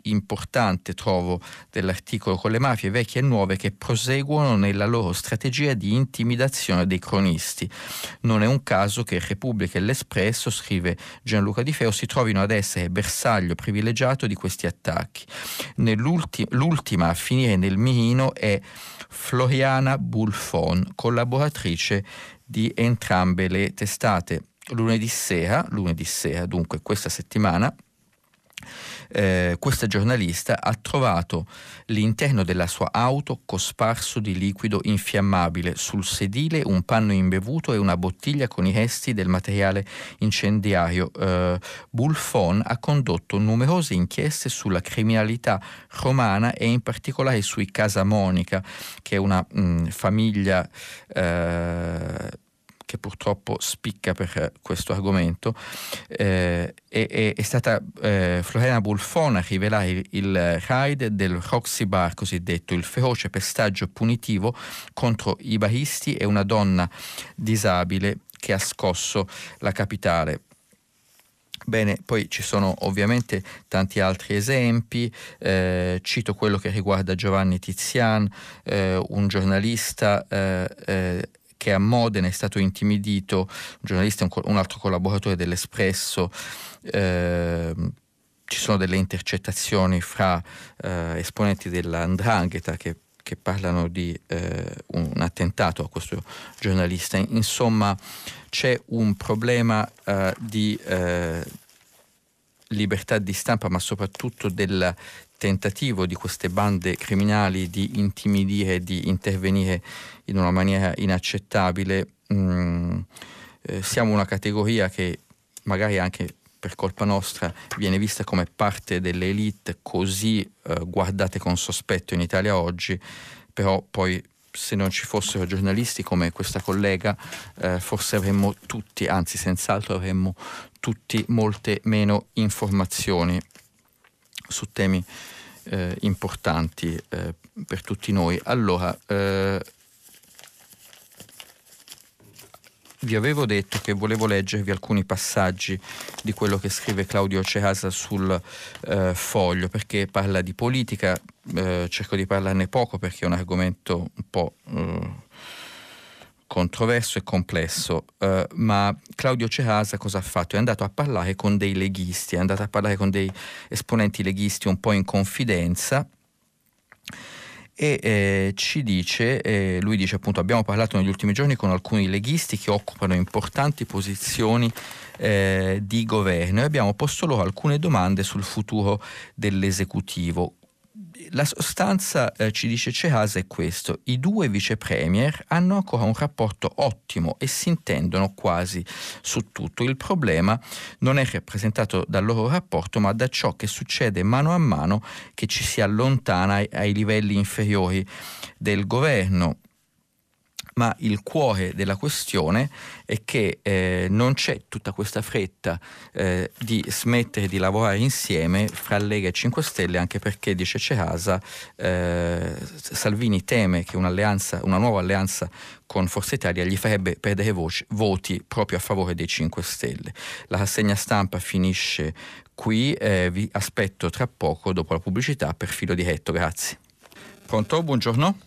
importante, trovo, dell'articolo con le mafie vecchie e nuove che proseguono nella loro strategia di intimidazione dei cronisti. Non è un caso che Repubblica e l'Espresso, scrive Gianluca Di Feo, si trovino ad essere bersaglio privilegiato di questi attacchi. L'ultima a finire nel mirino è Floriana Bulfon, collaboratrice di entrambe le testate. Lunedì sera, dunque questa settimana, questa giornalista ha trovato l'interno della sua auto cosparso di liquido infiammabile, sul sedile un panno imbevuto e una bottiglia con i resti del materiale incendiario. Bulfon ha condotto numerose inchieste sulla criminalità romana e in particolare sui Casa Monica, che è una famiglia che purtroppo spicca per questo argomento. È stata Floriana Bulfon a rivelare il raid del Roxy Bar cosiddetto, il feroce pestaggio punitivo contro i baristi e una donna disabile che ha scosso la capitale. Bene, poi ci sono ovviamente tanti altri esempi, cito quello che riguarda Giovanni Tizian, un giornalista che a Modena è stato intimidito, un giornalista, un altro collaboratore dell'Espresso. Ci sono delle intercettazioni fra esponenti della 'ndrangheta che parlano di un attentato a questo giornalista. Insomma, c'è un problema di libertà di stampa, ma soprattutto del tentativo di queste bande criminali di intimidire, di intervenire in una maniera inaccettabile. Siamo una categoria che magari anche per colpa nostra viene vista come parte delle elite così guardate con sospetto in Italia oggi, però poi se non ci fossero giornalisti come questa collega forse avremmo tutti, anzi senz'altro avremmo tutti, molte meno informazioni su temi importanti per tutti noi. Allora, vi avevo detto che volevo leggervi alcuni passaggi di quello che scrive Claudio Cerasa sul Foglio, perché parla di politica, cerco di parlarne poco perché è un argomento un po' controverso e complesso, ma Claudio Cerasa cosa ha fatto? È andato a parlare con dei leghisti, è andato a parlare con dei esponenti leghisti un po' in confidenza e ci dice, lui dice appunto: abbiamo parlato negli ultimi giorni con alcuni leghisti che occupano importanti posizioni di governo e abbiamo posto loro alcune domande sul futuro dell'esecutivo. La sostanza, ci dice Cerasa, è questo: i due vice premier hanno ancora un rapporto ottimo e si intendono quasi su tutto. Il problema non è rappresentato dal loro rapporto, ma da ciò che succede mano a mano che ci si allontana ai livelli inferiori del governo. Ma il cuore della questione è che non c'è tutta questa fretta di smettere di lavorare insieme fra Lega e 5 Stelle, anche perché, dice Cerasa, Salvini teme che una nuova alleanza con Forza Italia gli farebbe perdere voti proprio a favore dei 5 Stelle. La rassegna stampa finisce qui, vi aspetto tra poco dopo la pubblicità per filo diretto, grazie. Pronto? Buongiorno.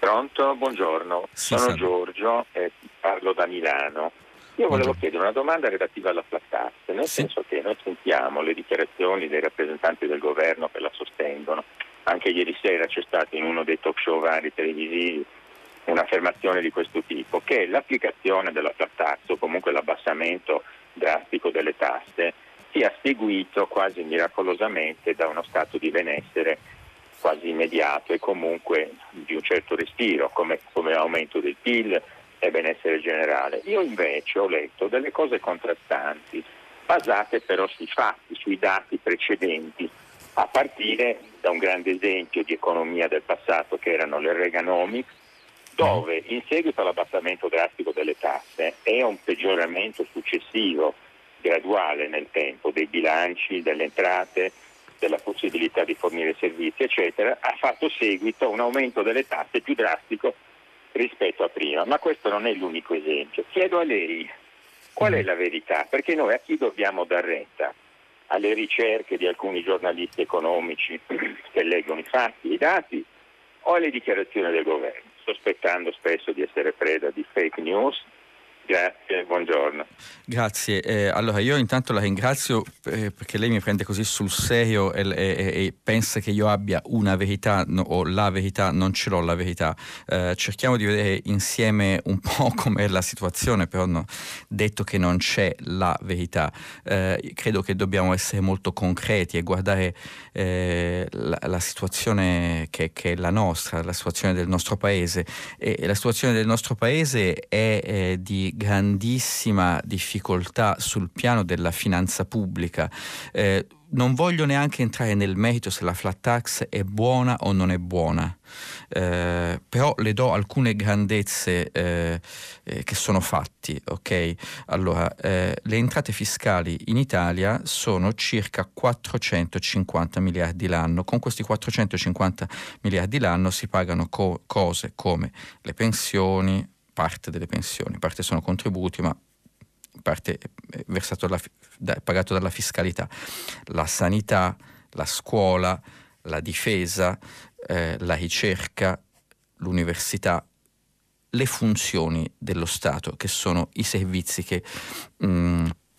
Pronto, buongiorno, sì, sono Giorgio e parlo da Milano. Io volevo chiedere una domanda relativa alla flat tax, nel senso che noi sentiamo le dichiarazioni dei rappresentanti del governo che la sostengono. Anche ieri sera c'è stato in uno dei talk show vari televisivi un'affermazione di questo tipo, che l'applicazione della flat tax o comunque l'abbassamento drastico delle tasse sia seguito quasi miracolosamente da uno stato di benessere quasi immediato e comunque di un certo respiro, come aumento del Pil e benessere generale. Io invece ho letto delle cose contrastanti, basate però sui fatti, sui dati precedenti, a partire da un grande esempio di economia del passato che erano le Reaganomics, dove in seguito all'abbassamento drastico delle tasse e a un peggioramento successivo, graduale nel tempo, dei bilanci, delle entrate, della possibilità di fornire servizi, eccetera, ha fatto seguito a un aumento delle tasse più drastico rispetto a prima. Ma questo non è l'unico esempio. Chiedo a lei qual è la verità, perché noi a chi dobbiamo dar retta? alle ricerche di alcuni giornalisti economici che leggono i fatti e i dati o alle dichiarazioni del governo, sospettando spesso di essere preda di fake news. Grazie, buongiorno. Grazie, allora io intanto la ringrazio perché lei mi prende così sul serio e pensa che io abbia una verità o la verità, non ce l'ho la verità. Cerchiamo di vedere insieme un po' com'è la situazione, però no, detto che non c'è la verità, credo che dobbiamo essere molto concreti e guardare la situazione che è la nostra, la situazione del nostro paese, e la situazione del nostro paese è di grandissima difficoltà sul piano della finanza pubblica. Non voglio neanche entrare nel merito se la flat tax è buona o non è buona, però le do alcune grandezze che sono fatti, ok? Allora, le entrate fiscali in Italia sono circa 450 miliardi l'anno. Con questi 450 miliardi l'anno si pagano cose come le pensioni, parte delle pensioni, parte sono contributi, ma parte è versato pagato dalla fiscalità, la sanità, la scuola, la difesa, la ricerca, l'università, le funzioni dello Stato, che sono i servizi che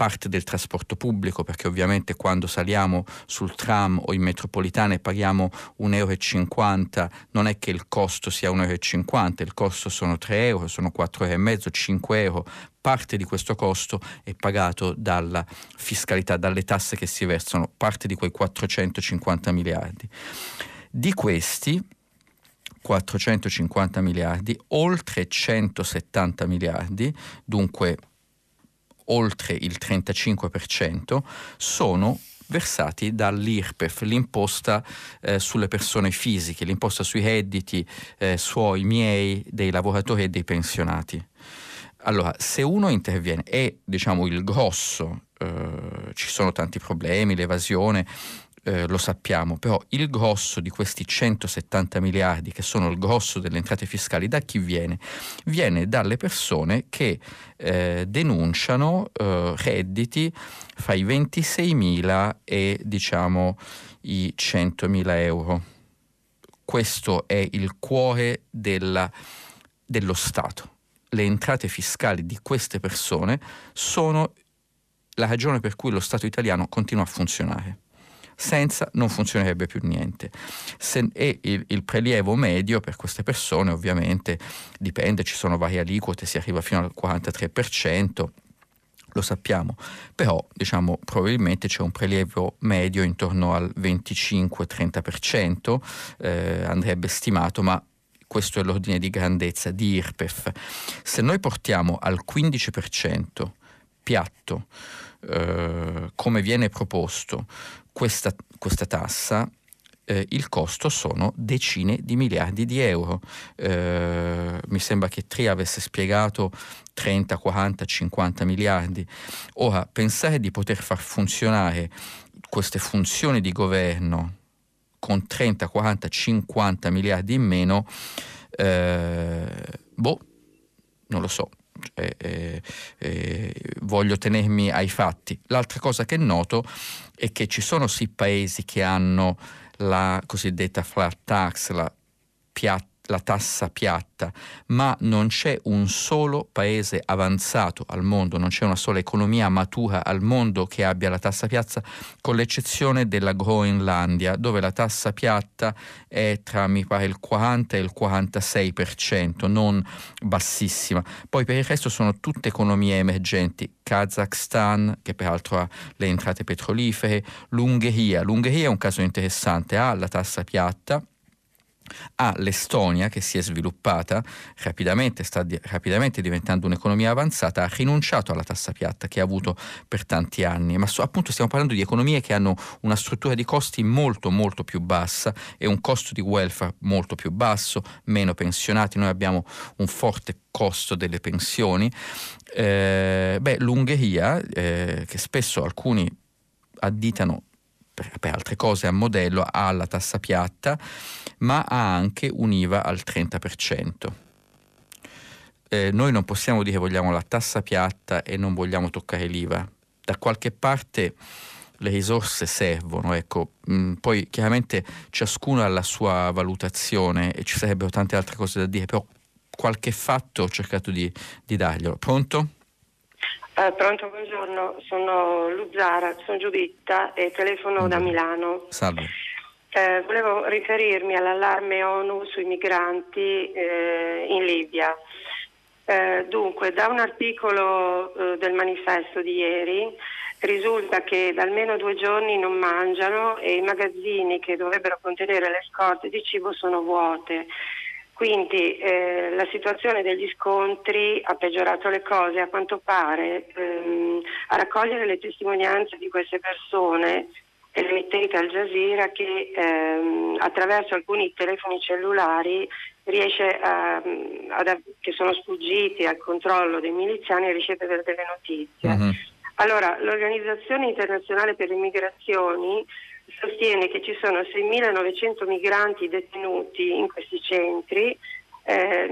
parte del trasporto pubblico, perché ovviamente quando saliamo sul tram o in metropolitana e paghiamo 1,50 €, non è che il costo sia 1,50 €, il costo sono 3 €, sono 4,50 €, 5 €. Parte di questo costo è pagato dalla fiscalità, dalle tasse che si versano, parte di quei 450 miliardi. Di questi 450 miliardi, oltre 170 miliardi, dunque oltre il 35%, sono versati dall'IRPEF, l'imposta sulle persone fisiche, l'imposta sui redditi suoi, miei, dei lavoratori e dei pensionati. Allora, se uno interviene, e diciamo il grosso, ci sono tanti problemi, l'evasione, lo sappiamo, però il grosso di questi 170 miliardi, che sono il grosso delle entrate fiscali, da chi viene? Viene dalle persone che denunciano redditi fra i 26.000 e diciamo i 100.000 €. Questo è il cuore dello Stato. Le entrate fiscali di queste persone sono la ragione per cui lo Stato italiano continua a funzionare. Senza non funzionerebbe più niente. E il prelievo medio per queste persone ovviamente dipende, ci sono varie aliquote, si arriva fino al 43%, lo sappiamo, però diciamo probabilmente c'è un prelievo medio intorno al 25-30%, andrebbe stimato, ma questo è l'ordine di grandezza di IRPEF. Se noi portiamo al 15% piatto, come viene proposto, questa tassa, il costo sono decine di miliardi di euro. Mi sembra che Tria avesse spiegato 30, 40, 50 miliardi. Ora, pensare di poter far funzionare queste funzioni di governo con 30, 40, 50 miliardi in meno, non lo so. Voglio tenermi ai fatti. L'altra cosa che noto è che ci sono sì paesi che hanno la cosiddetta flat tax, la tassa piatta, ma non c'è un solo paese avanzato al mondo, non c'è una sola economia matura al mondo che abbia la tassa piatta, con l'eccezione della Groenlandia, dove la tassa piatta è tra, mi pare, il 40 e il 46%, non bassissima. Poi per il resto sono tutte economie emergenti, Kazakhstan, che peraltro ha le entrate petrolifere, l'Ungheria è un caso interessante, ha la tassa piatta, l'Estonia, che si è sviluppata rapidamente, sta rapidamente diventando un'economia avanzata, ha rinunciato alla tassa piatta che ha avuto per tanti anni, ma appunto stiamo parlando di economie che hanno una struttura di costi molto molto più bassa e un costo di welfare molto più basso, meno pensionati. Noi abbiamo un forte costo delle pensioni. L'Ungheria, che spesso alcuni additano per altre cose a modello, ha la tassa piatta, ma ha anche un'IVA al 30%. Noi non possiamo dire vogliamo la tassa piatta e non vogliamo toccare l'IVA. Da qualche parte le risorse servono, ecco. Poi chiaramente ciascuno ha la sua valutazione e ci sarebbero tante altre cose da dire, però qualche fatto ho cercato di darglielo. Pronto? Pronto, buongiorno, sono Luzzara, sono Giuditta e telefono da Milano. Salve. Volevo riferirmi all'allarme ONU sui migranti in Libia. Dunque, da un articolo del manifesto di ieri risulta che da almeno 2 giorni non mangiano e i magazzini che dovrebbero contenere le scorte di cibo sono vuote. Quindi la situazione degli scontri ha peggiorato le cose. A quanto pare a raccogliere le testimonianze di queste persone è l'emittente Al Jazeera che attraverso alcuni telefoni cellulari riesce che sono sfuggiti al controllo dei miliziani, riesce ad avere delle notizie. Mm-hmm. Allora, l'Organizzazione Internazionale per le Migrazioni sostiene che ci sono 6.900 migranti detenuti in questi centri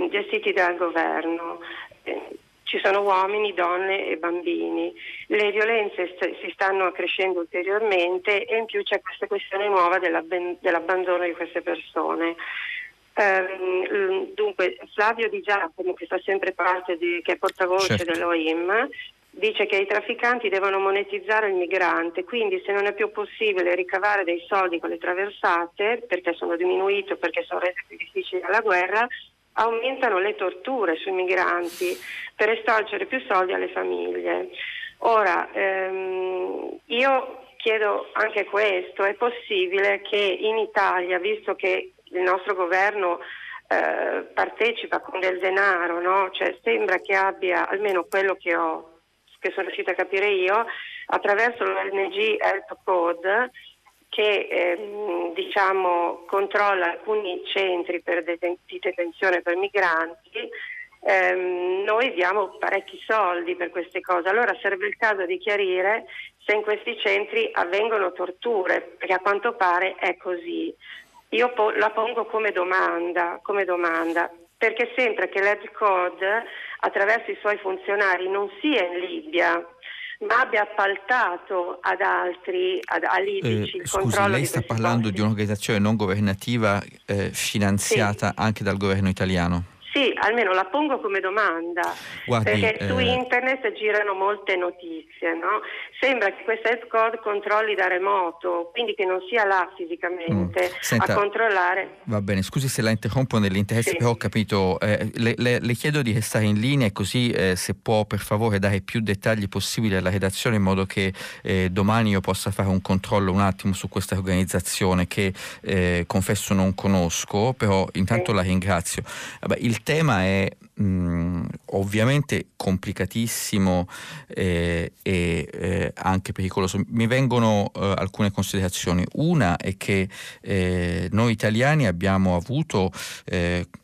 gestiti dal governo. Ci sono uomini, donne e bambini. Le violenze si stanno accrescendo ulteriormente e in più c'è questa questione nuova dell'abbandono di queste persone. Dunque, Flavio Di Giacomo, che sta sempre che è portavoce, certo, dell'OIM, dice che i trafficanti devono monetizzare il migrante, quindi se non è più possibile ricavare dei soldi con le traversate, perché sono diminuite, perché sono rese più difficili dalla guerra, aumentano le torture sui migranti per estorcere più soldi alle famiglie. Ora, io chiedo anche questo: è possibile che in Italia, visto che il nostro governo partecipa con del denaro, no? Cioè sembra che abbia, almeno quello che sono riuscita a capire io, attraverso l'ONG Help Code, che diciamo controlla alcuni centri di detenzione per migranti, noi diamo parecchi soldi per queste cose. Allora sarebbe il caso di chiarire se in questi centri avvengono torture, perché a quanto pare è così. Io la pongo come domanda, perché sembra che l'Help Code, attraverso i suoi funzionari, non sia in Libia, ma abbia appaltato ad altri, a libici, il controllo. Lei sta parlando di un'organizzazione non governativa finanziata, sì, anche dal governo italiano? Sì, almeno la pongo come domanda. Guardi, perché su internet girano molte notizie, no? Sembra che questa Help Code controlli da remoto, quindi che non sia là fisicamente a controllare. Va bene, scusi se la interrompo nell'interesse, sì, però ho capito. Le chiedo di restare in linea e così se può per favore dare più dettagli possibili alla redazione, in modo che domani io possa fare un controllo un attimo su questa organizzazione che confesso non conosco, però intanto, sì, la ringrazio. Vabbè, il tema è ovviamente complicatissimo e anche pericoloso. Mi vengono alcune considerazioni. Una è che noi italiani abbiamo avuto,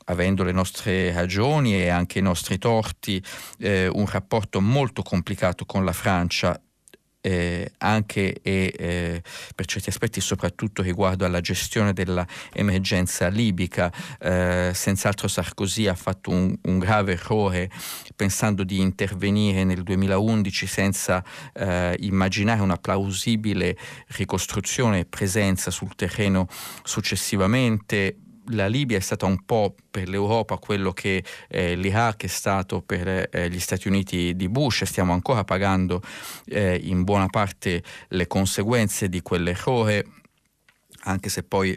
avendo le nostre ragioni e anche i nostri torti, un rapporto molto complicato con la Francia, anche e per certi aspetti soprattutto riguardo alla gestione dell'emergenza libica. Senz'altro Sarkozy ha fatto un grave errore pensando di intervenire nel 2011 senza immaginare una plausibile ricostruzione e presenza sul terreno successivamente. La Libia è stata un po' per l'Europa quello che l'Iraq è stato per gli Stati Uniti di Bush, e stiamo ancora pagando in buona parte le conseguenze di quell'errore, anche se poi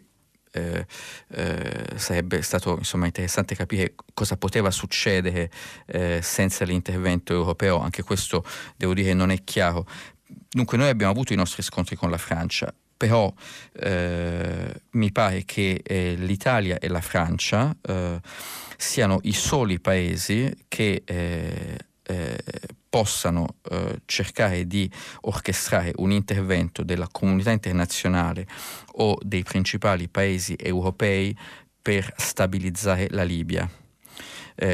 sarebbe stato insomma interessante capire cosa poteva succedere senza l'intervento europeo. Anche questo, devo dire, non è chiaro. Dunque noi abbiamo avuto i nostri scontri con la Francia, però mi pare che l'Italia e la Francia siano i soli paesi che possano cercare di orchestrare un intervento della comunità internazionale o dei principali paesi europei per stabilizzare la Libia.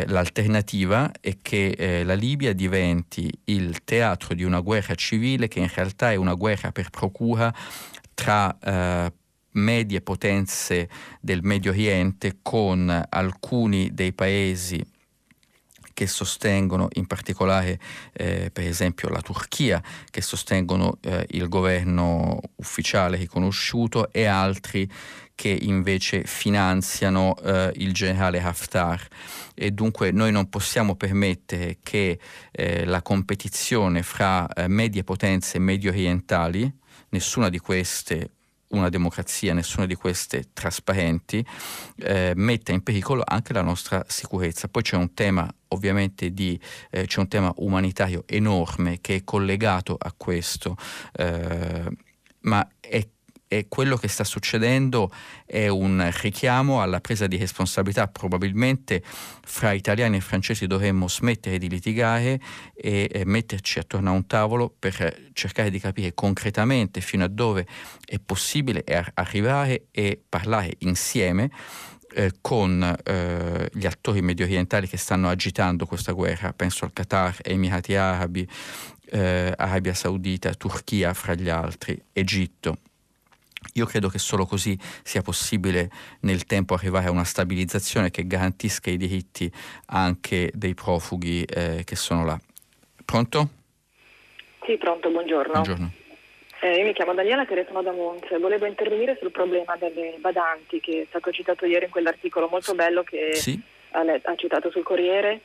L'alternativa è che la Libia diventi il teatro di una guerra civile che in realtà è una guerra per procura tra medie potenze del Medio Oriente, con alcuni dei paesi che sostengono in particolare per esempio la Turchia, che sostengono il governo ufficiale riconosciuto, e altri che invece finanziano il generale Haftar. E dunque noi non possiamo permettere che la competizione fra medie potenze medio orientali, nessuna di queste una democrazia, nessuna di queste trasparenti, metta in pericolo anche la nostra sicurezza. Poi c'è un tema ovviamente c'è un tema umanitario enorme che è collegato a questo, ma e quello che sta succedendo è un richiamo alla presa di responsabilità. Probabilmente fra italiani e francesi dovremmo smettere di litigare e metterci attorno a un tavolo per cercare di capire concretamente fino a dove è possibile arrivare e parlare insieme con gli attori mediorientali che stanno agitando questa guerra. Penso al Qatar, Emirati Arabi, Arabia Saudita, Turchia fra gli altri, Egitto. Io credo che solo così sia possibile nel tempo arrivare a una stabilizzazione che garantisca i diritti anche dei profughi che sono là. Pronto? Sì, pronto, buongiorno. Buongiorno. Io mi chiamo Daniela, che sono da Monza. Volevo intervenire sul problema delle badanti che è stato citato ieri in quell'articolo molto bello che sì, ha citato sul Corriere,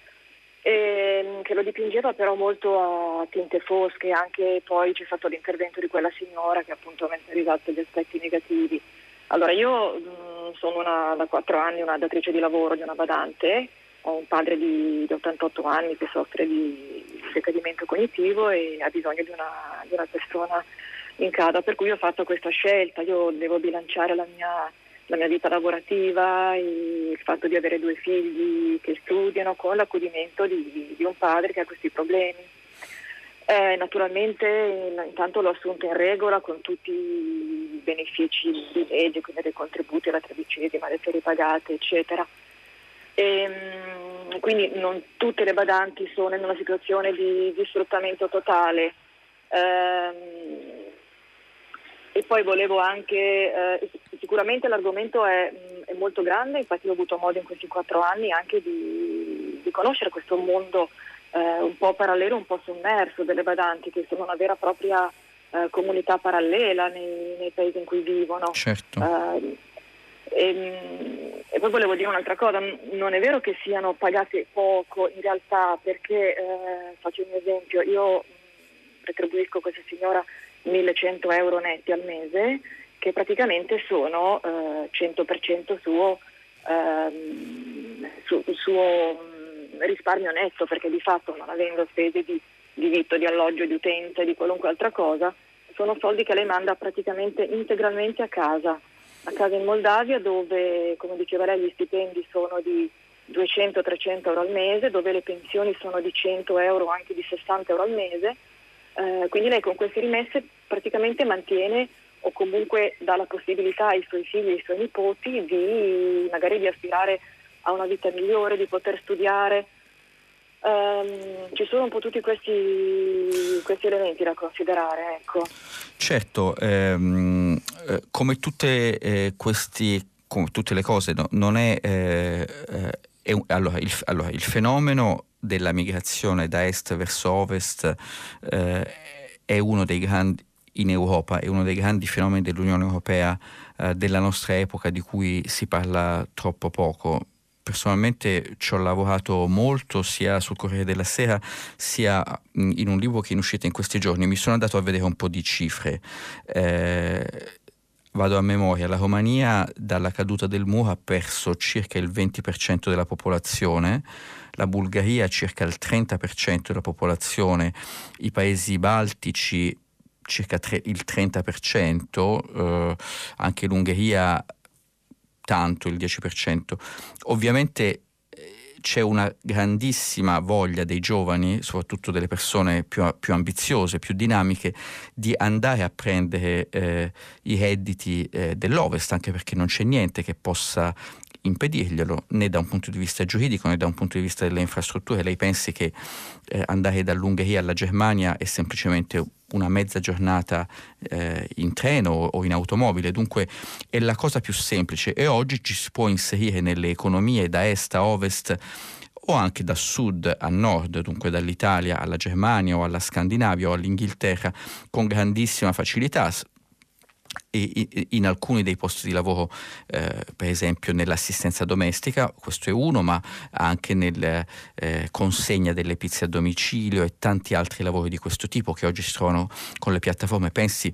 e che lo dipingeva però molto a tinte fosche. Anche poi c'è stato l'intervento di quella signora che appunto ha messo in risalto gli aspetti negativi. Allora io sono da 4 anni una datrice di lavoro di una badante, ho un padre di 88 anni che soffre di decadimento cognitivo e ha bisogno di una persona in casa, per cui ho fatto questa scelta. Io devo bilanciare la mia vita lavorativa, il fatto di avere 2 figli che studiano, con l'accudimento di un padre che ha questi problemi. Naturalmente intanto l'ho assunta in regola con tutti i benefici di legge, quindi dei contributi alla 13ª, le ferie pagate, eccetera. E quindi non tutte le badanti sono in una situazione di sfruttamento totale. E poi volevo anche, sicuramente l'argomento è molto grande, infatti ho avuto modo in questi 4 anni anche di conoscere questo mondo un po' parallelo, un po' sommerso delle badanti, che sono una vera e propria comunità parallela nei paesi in cui vivono. Certo. E poi volevo dire un'altra cosa, non è vero che siano pagate poco in realtà, perché faccio un esempio, io retribuisco questa signora 1.100 euro netti al mese, che praticamente sono 100% suo risparmio netto, perché di fatto, non avendo spese di vitto, di alloggio, di utenza e di qualunque altra cosa, sono soldi che lei manda praticamente integralmente a casa in Moldavia, dove, come diceva lei, gli stipendi sono di 200-300 euro al mese, dove le pensioni sono di 100 euro, anche di 60 euro al mese. Quindi lei con queste rimesse praticamente mantiene, o comunque dà la possibilità ai suoi figli e ai suoi nipoti magari di aspirare a una vita migliore, di poter studiare. Ci sono un po' tutti questi elementi da considerare, ecco. Certo, come tutte le cose, no, non è il fenomeno della migrazione da est verso ovest è uno dei grandi in Europa, è uno dei grandi fenomeni dell'Unione Europea della nostra epoca, di cui si parla troppo poco. Personalmente ci ho lavorato molto, sia sul Corriere della Sera sia in un libro che è in uscita in questi giorni. Mi sono andato a vedere un po' di cifre. Vado a memoria, la Romania dalla caduta del muro ha perso circa il 20% della popolazione, la Bulgaria circa il 30% della popolazione, i paesi baltici circa il 30%, anche l'Ungheria tanto, il 10%. Ovviamente c'è una grandissima voglia dei giovani, soprattutto delle persone più ambiziose, più dinamiche, di andare a prendere i redditi dell'Ovest, anche perché non c'è niente che possa impedirglielo, né da un punto di vista giuridico né da un punto di vista delle infrastrutture. Lei pensi che andare dall'Ungheria alla Germania è semplicemente una mezza giornata in treno o in automobile, dunque è la cosa più semplice, e oggi ci si può inserire nelle economie da est a ovest o anche da sud a nord, dunque dall'Italia alla Germania o alla Scandinavia o all'Inghilterra, con grandissima facilità. E in alcuni dei posti di lavoro, per esempio nell'assistenza domestica, questo è uno, ma anche nel consegna delle pizze a domicilio e tanti altri lavori di questo tipo che oggi si trovano con le piattaforme. Pensi,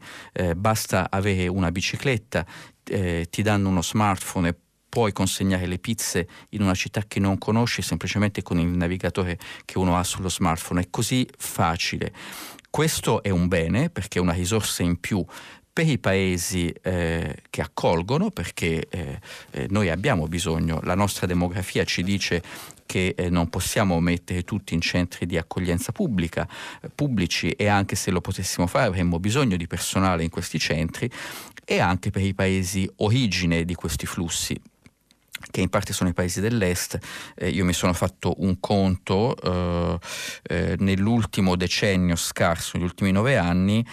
basta avere una bicicletta, ti danno uno smartphone e puoi consegnare le pizze in una città che non conosci semplicemente con il navigatore che uno ha sullo smartphone. È così facile. Questo è un bene perché è una risorsa in più per i paesi che accolgono, perché noi abbiamo bisogno, la nostra demografia ci dice che non possiamo mettere tutti in centri di accoglienza pubblici, e anche se lo potessimo fare avremmo bisogno di personale in questi centri, e anche per i paesi origine di questi flussi, che in parte sono i paesi dell'est. Io mi sono fatto un conto, nell'ultimo decennio scarso, negli ultimi 9 anni,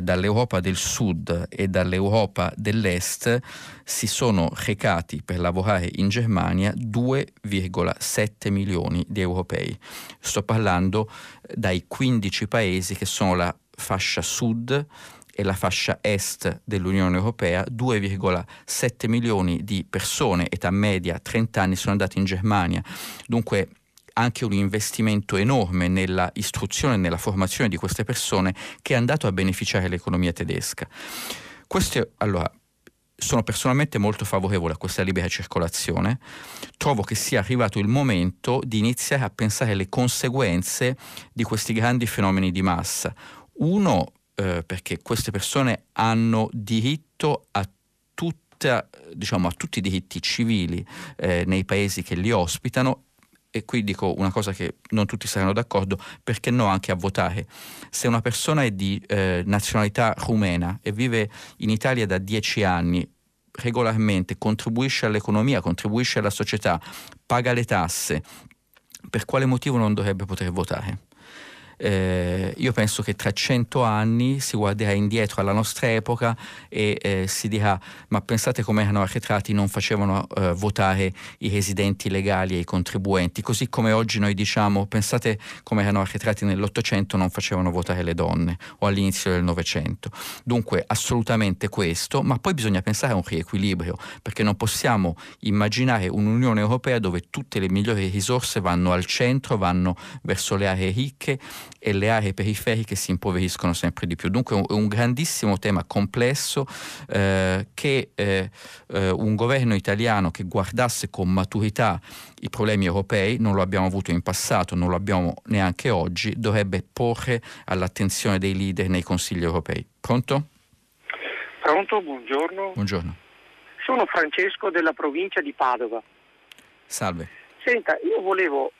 dall'Europa del Sud e dall'Europa dell'Est si sono recati per lavorare in Germania 2,7 milioni di europei. Sto parlando dai 15 paesi che sono la fascia sud e la fascia est dell'Unione Europea. 2,7 milioni di persone, età media 30 anni, sono andate in Germania. Dunque anche un investimento enorme nella istruzione e nella formazione di queste persone, che è andato a beneficiare l'economia tedesca. Queste, allora, sono personalmente molto favorevole a questa libera circolazione. Trovo che sia arrivato il momento di iniziare a pensare alle conseguenze di questi grandi fenomeni di massa. Uno, perché queste persone hanno diritto a tutta, diciamo, a tutti i diritti civili nei paesi che li ospitano. E qui dico una cosa che non tutti saranno d'accordo, perché no anche a votare. Se una persona è di nazionalità rumena e vive in Italia da 10 anni, regolarmente contribuisce all'economia, contribuisce alla società, paga le tasse, per quale motivo non dovrebbe poter votare? Io penso che tra 100 anni si guarderà indietro alla nostra epoca e si dirà: ma pensate come erano arretrati, non facevano votare i residenti legali e i contribuenti, così come oggi noi diciamo: pensate come erano arretrati nell'800, non facevano votare le donne, o all'inizio del Novecento. Dunque assolutamente questo, ma poi bisogna pensare a un riequilibrio, perché non possiamo immaginare un'Unione Europea dove tutte le migliori risorse vanno al centro, vanno verso le aree ricche, e le aree periferiche si impoveriscono sempre di più. Dunque è un grandissimo tema complesso che un governo italiano che guardasse con maturità i problemi europei, non lo abbiamo avuto in passato, non lo abbiamo neanche oggi, dovrebbe porre all'attenzione dei leader nei consigli europei. Pronto? Pronto, buongiorno. Buongiorno. Sono Francesco della provincia di Padova. Salve. Senta, io volevo...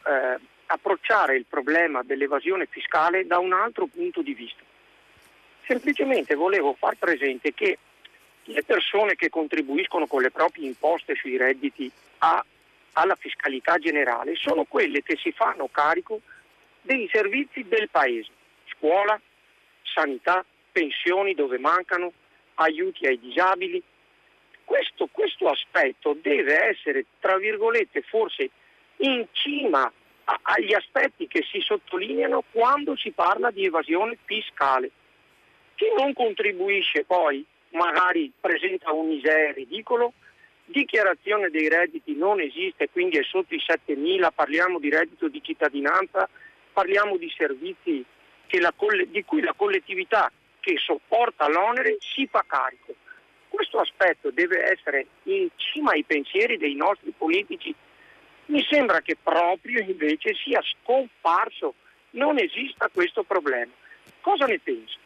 approcciare il problema dell'evasione fiscale da un altro punto di vista. Semplicemente volevo far presente che le persone che contribuiscono con le proprie imposte sui redditi alla fiscalità generale sono quelle che si fanno carico dei servizi del Paese: scuola, sanità, pensioni dove mancano, aiuti ai disabili. Questo aspetto deve essere, tra virgolette, forse in cima agli aspetti che si sottolineano quando si parla di evasione fiscale. Chi non contribuisce poi magari presenta un ISEE ridicolo, dichiarazione dei redditi non esiste, quindi è sotto i 7.000, parliamo di reddito di cittadinanza, parliamo di servizi che di cui la collettività che sopporta l'onere si fa carico. Questo aspetto deve essere in cima ai pensieri dei nostri politici. Mi sembra che proprio invece sia scomparso, non esista questo problema. Cosa ne pensi?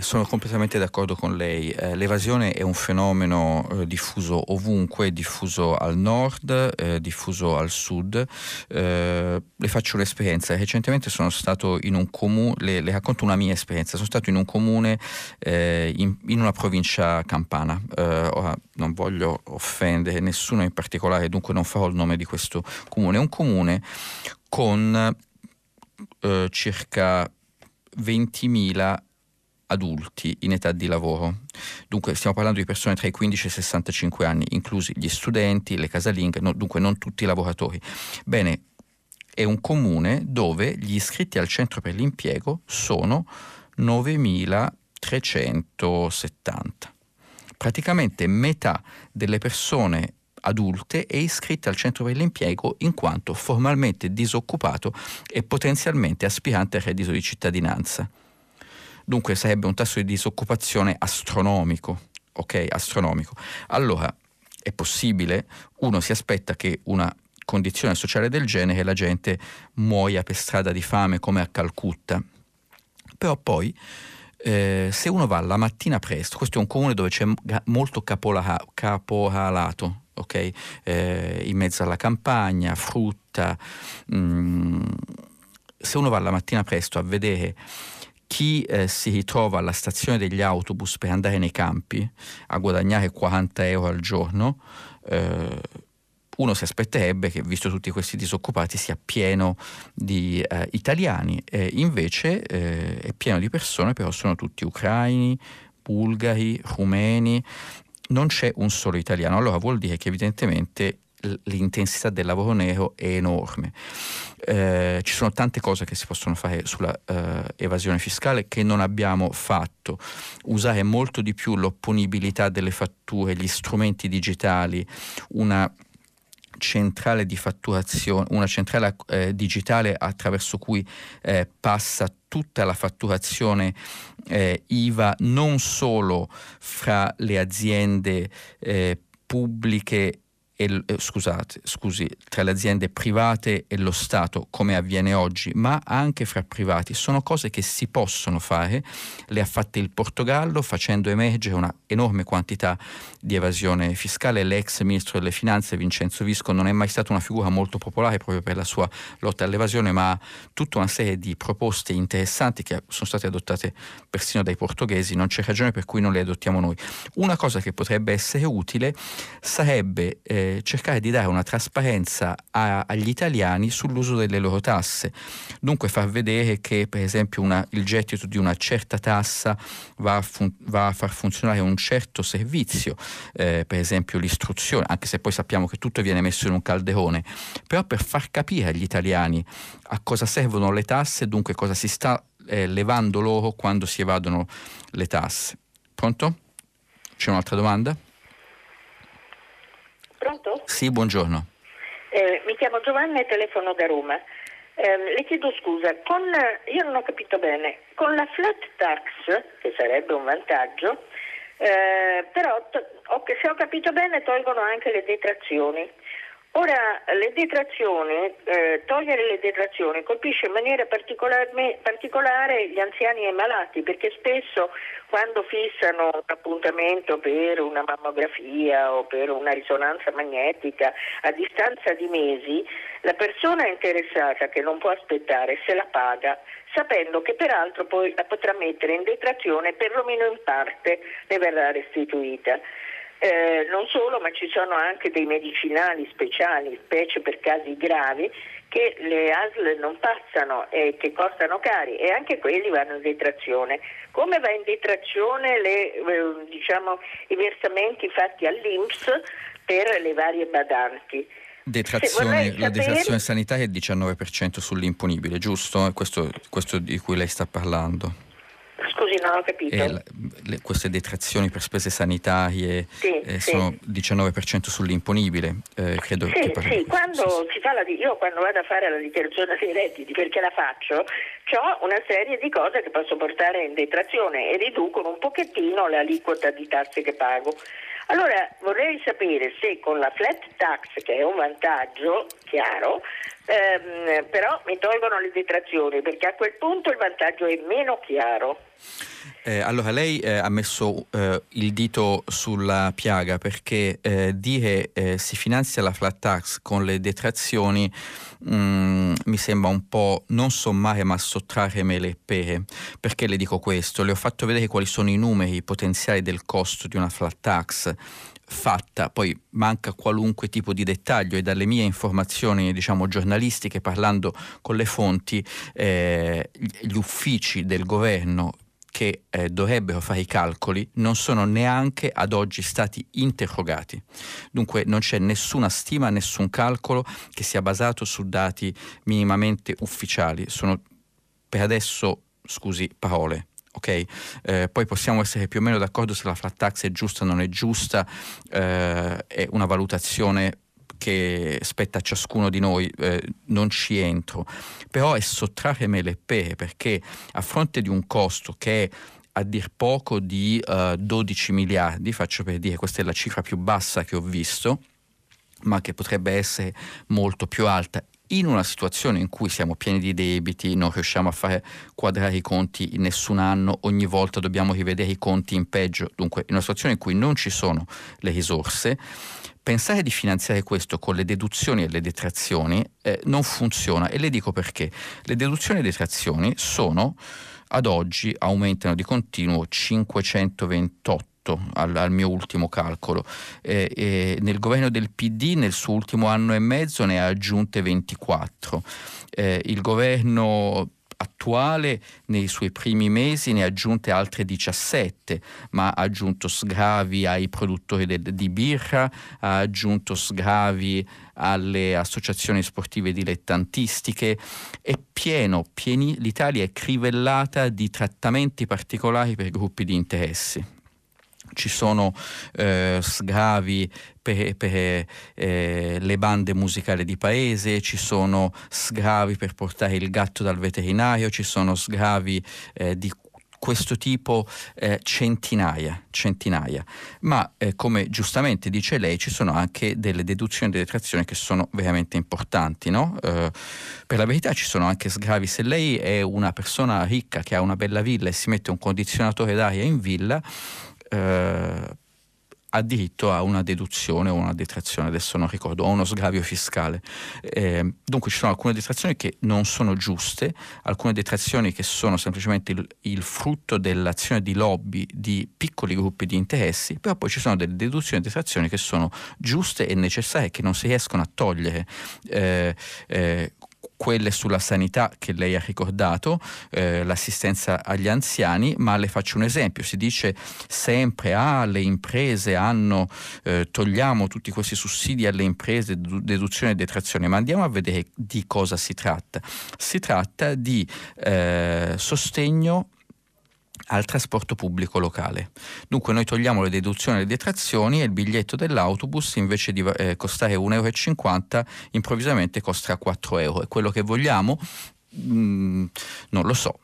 Sono completamente d'accordo con lei. L'evasione è un fenomeno diffuso ovunque, diffuso al nord, diffuso al sud. Le faccio l'esperienza. Recentemente sono stato in un comune, le racconto una mia esperienza. Sono stato in un comune in una provincia campana. Ora non voglio offendere nessuno in particolare, dunque non farò il nome di questo comune. È un comune con circa 20.000 adulti in età di lavoro. Dunque stiamo parlando di persone tra i 15 e i 65 anni, inclusi gli studenti, le casalinghe, no, dunque non tutti i lavoratori. Bene, è un comune dove gli iscritti al centro per l'impiego sono 9.370. Praticamente metà delle persone adulte è iscritta al centro per l'impiego in quanto formalmente disoccupato e potenzialmente aspirante al reddito di cittadinanza. Dunque sarebbe un tasso di disoccupazione astronomico, ok? Astronomico. Allora, è possibile, uno si aspetta che una condizione sociale del genere la gente muoia per strada di fame come a Calcutta. Però poi se uno va la mattina presto, questo è un comune dove c'è molto caporalato, ok? In mezzo alla campagna, frutta. Se uno va la mattina presto a vedere chi si ritrova alla stazione degli autobus per andare nei campi a guadagnare 40 euro al giorno, uno si aspetterebbe che, visto tutti questi disoccupati, sia pieno di italiani, invece è pieno di persone, però sono tutti ucraini, bulgari, rumeni, non c'è un solo italiano. Allora vuol dire che evidentemente l'intensità del lavoro nero è enorme. Ci sono tante cose che si possono fare sulla evasione fiscale che non abbiamo fatto. Usare molto di più l'opponibilità delle fatture, gli strumenti digitali, una centrale digitale attraverso cui passa tutta la fatturazione IVA, non solo fra le aziende pubbliche tra le aziende private e lo Stato, come avviene oggi, ma anche fra privati. Sono cose che si possono fare, le ha fatte il Portogallo facendo emergere una enorme quantità di evasione fiscale. L'ex ministro delle finanze Vincenzo Visco non è mai stata una figura molto popolare proprio per la sua lotta all'evasione, ma ha tutta una serie di proposte interessanti che sono state adottate persino dai portoghesi. Non c'è ragione per cui non le adottiamo noi. Una cosa che potrebbe essere utile sarebbe cercare di dare una trasparenza agli italiani sull'uso delle loro tasse. Dunque far vedere che, per esempio, il gettito di una certa tassa va a far funzionare un certo servizio, per esempio l'istruzione, anche se poi sappiamo che tutto viene messo in un calderone, però per far capire agli italiani a cosa servono le tasse, dunque cosa si sta levando loro quando si evadono le tasse. Pronto? C'è un'altra domanda? Pronto? Sì, buongiorno. Mi chiamo Giovanna e telefono da Roma. Le chiedo scusa, io non ho capito bene, con la flat tax, che sarebbe un vantaggio, però se ho capito bene tolgono anche le detrazioni. Ora, togliere le detrazioni colpisce in maniera particolare gli anziani e i malati, perché spesso quando fissano un appuntamento per una mammografia o per una risonanza magnetica a distanza di mesi, la persona interessata, che non può aspettare, se la paga, sapendo che peraltro poi la potrà mettere in detrazione, perlomeno in parte ne verrà restituita. Non solo, ma ci sono anche dei medicinali speciali, specie per casi gravi, che le ASL non passano e che costano cari, e anche quelli vanno in detrazione. Come va in detrazione i versamenti fatti all'INPS per le varie badanti? La detrazione sanitaria è il 19% sull'imponibile, giusto? Questo di cui lei sta parlando. Scusi, non ho capito. Queste detrazioni per spese sanitarie sono 19% sull'imponibile, credo. Io quando vado a fare la dichiarazione dei redditi, perché la faccio, ho una serie di cose che posso portare in detrazione e riducono un pochettino l'aliquota di tasse che pago. Allora vorrei sapere se con la flat tax, che è un vantaggio chiaro, però mi tolgono le detrazioni, perché a quel punto il vantaggio è meno chiaro. Allora lei ha messo il dito sulla piaga, perché si finanzia la flat tax con le detrazioni mi sembra un po' non sommare ma sottrarre mele e pere. Perché le dico questo? Le ho fatto vedere quali sono i numeri potenziali del costo di una flat tax fatta, poi manca qualunque tipo di dettaglio, e dalle mie informazioni, giornalistiche, parlando con le fonti, gli uffici del governo che dovrebbero fare i calcoli non sono neanche ad oggi stati interrogati. Dunque non c'è nessuna stima, nessun calcolo che sia basato su dati minimamente ufficiali. Sono per adesso, scusi, parole. Okay. Poi possiamo essere più o meno d'accordo se la flat tax è giusta o non è giusta, è una valutazione che spetta a ciascuno di noi, non ci entro, però è sottrarre mele e pere, perché a fronte di un costo che è a dir poco di 12 miliardi, faccio per dire, questa è la cifra più bassa che ho visto, ma che potrebbe essere molto più alta in una situazione in cui siamo pieni di debiti, non riusciamo a fare quadrare i conti in nessun anno, ogni volta dobbiamo rivedere i conti in peggio, dunque in una situazione in cui non ci sono le risorse, pensare di finanziare questo con le deduzioni e le detrazioni non funziona, e le dico perché. Le deduzioni e le detrazioni sono, ad oggi, aumentano di continuo 528 al mio ultimo calcolo, nel governo del PD nel suo ultimo anno e mezzo ne ha aggiunte 24, il governo attuale nei suoi primi mesi ne ha aggiunte altre 17, ma ha aggiunto sgravi ai produttori di birra, ha aggiunto sgravi alle associazioni sportive dilettantistiche, è pieno, l'Italia è crivellata di trattamenti particolari per gruppi di interessi. Ci sono sgravi per le bande musicali di paese, ci sono sgravi per portare il gatto dal veterinario, ci sono sgravi di questo tipo, centinaia. Ma come giustamente dice lei, ci sono anche delle deduzioni e detrazioni che sono veramente importanti, no? Per la verità ci sono anche sgravi. Se lei è una persona ricca che ha una bella villa e si mette un condizionatore d'aria in villa, ha diritto a una deduzione o una detrazione, adesso non ricordo, o uno sgravio fiscale. Dunque ci sono alcune detrazioni che non sono giuste, alcune detrazioni che sono semplicemente il frutto dell'azione di lobby di piccoli gruppi di interessi, però poi ci sono delle deduzioni e detrazioni che sono giuste e necessarie, che non si riescono a togliere. Quelle sulla sanità che lei ha ricordato, l'assistenza agli anziani, ma le faccio un esempio. Si dice sempre le imprese hanno, togliamo tutti questi sussidi alle imprese, deduzione e detrazione, ma andiamo a vedere di cosa si tratta. Si tratta di sostegno al trasporto pubblico locale. Dunque noi togliamo le deduzioni e le detrazioni e il biglietto dell'autobus invece di costare 1,50 € improvvisamente costa 4 €. È quello che vogliamo? Non lo so.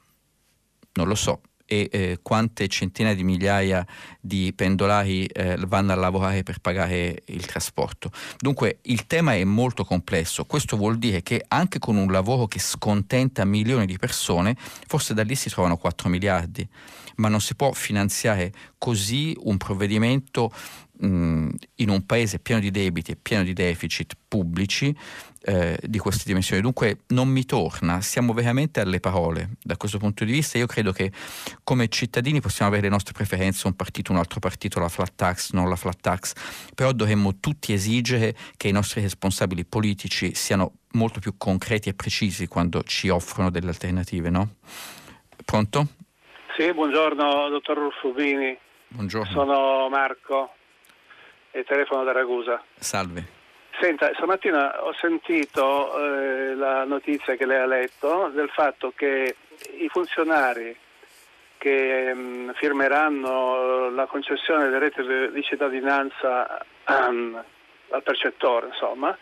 E quante centinaia di migliaia di pendolari vanno a lavorare per pagare il trasporto. Dunque il tema è molto complesso. Questo vuol dire che anche con un lavoro che scontenta milioni di persone, forse da lì si trovano 4 miliardi, ma non si può finanziare così un provvedimento in un paese pieno di debiti e pieno di deficit pubblici di queste dimensioni. Dunque non mi torna, siamo veramente alle parole. Da questo punto di vista io credo che come cittadini possiamo avere le nostre preferenze, un partito, un altro partito, la flat tax, non la flat tax, però dovremmo tutti esigere che i nostri responsabili politici siano molto più concreti e precisi quando ci offrono delle alternative, no? Pronto? Sì, buongiorno dottor Ruffubini. Buongiorno. Sono Marco e telefono da Ragusa. Salve. Senta, stamattina ho sentito la notizia che lei ha letto del fatto che i funzionari che firmeranno la concessione del reddito di cittadinanza al percettore, insomma,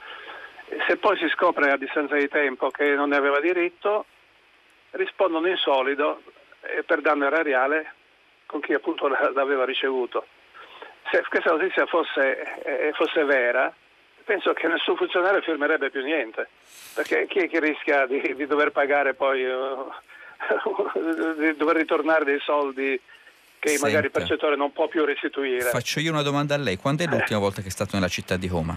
se poi si scopre a distanza di tempo che non ne aveva diritto, rispondono in solido per danno erariale con chi appunto l'aveva ricevuto. Se questa notizia fosse vera, penso che nessun funzionario firmerebbe più niente, perché chi è che rischia di dover pagare poi, di dover ritornare dei soldi che magari il percettore non può più restituire? Faccio io una domanda a lei, quando è l'ultima volta che è stato nella città di Roma?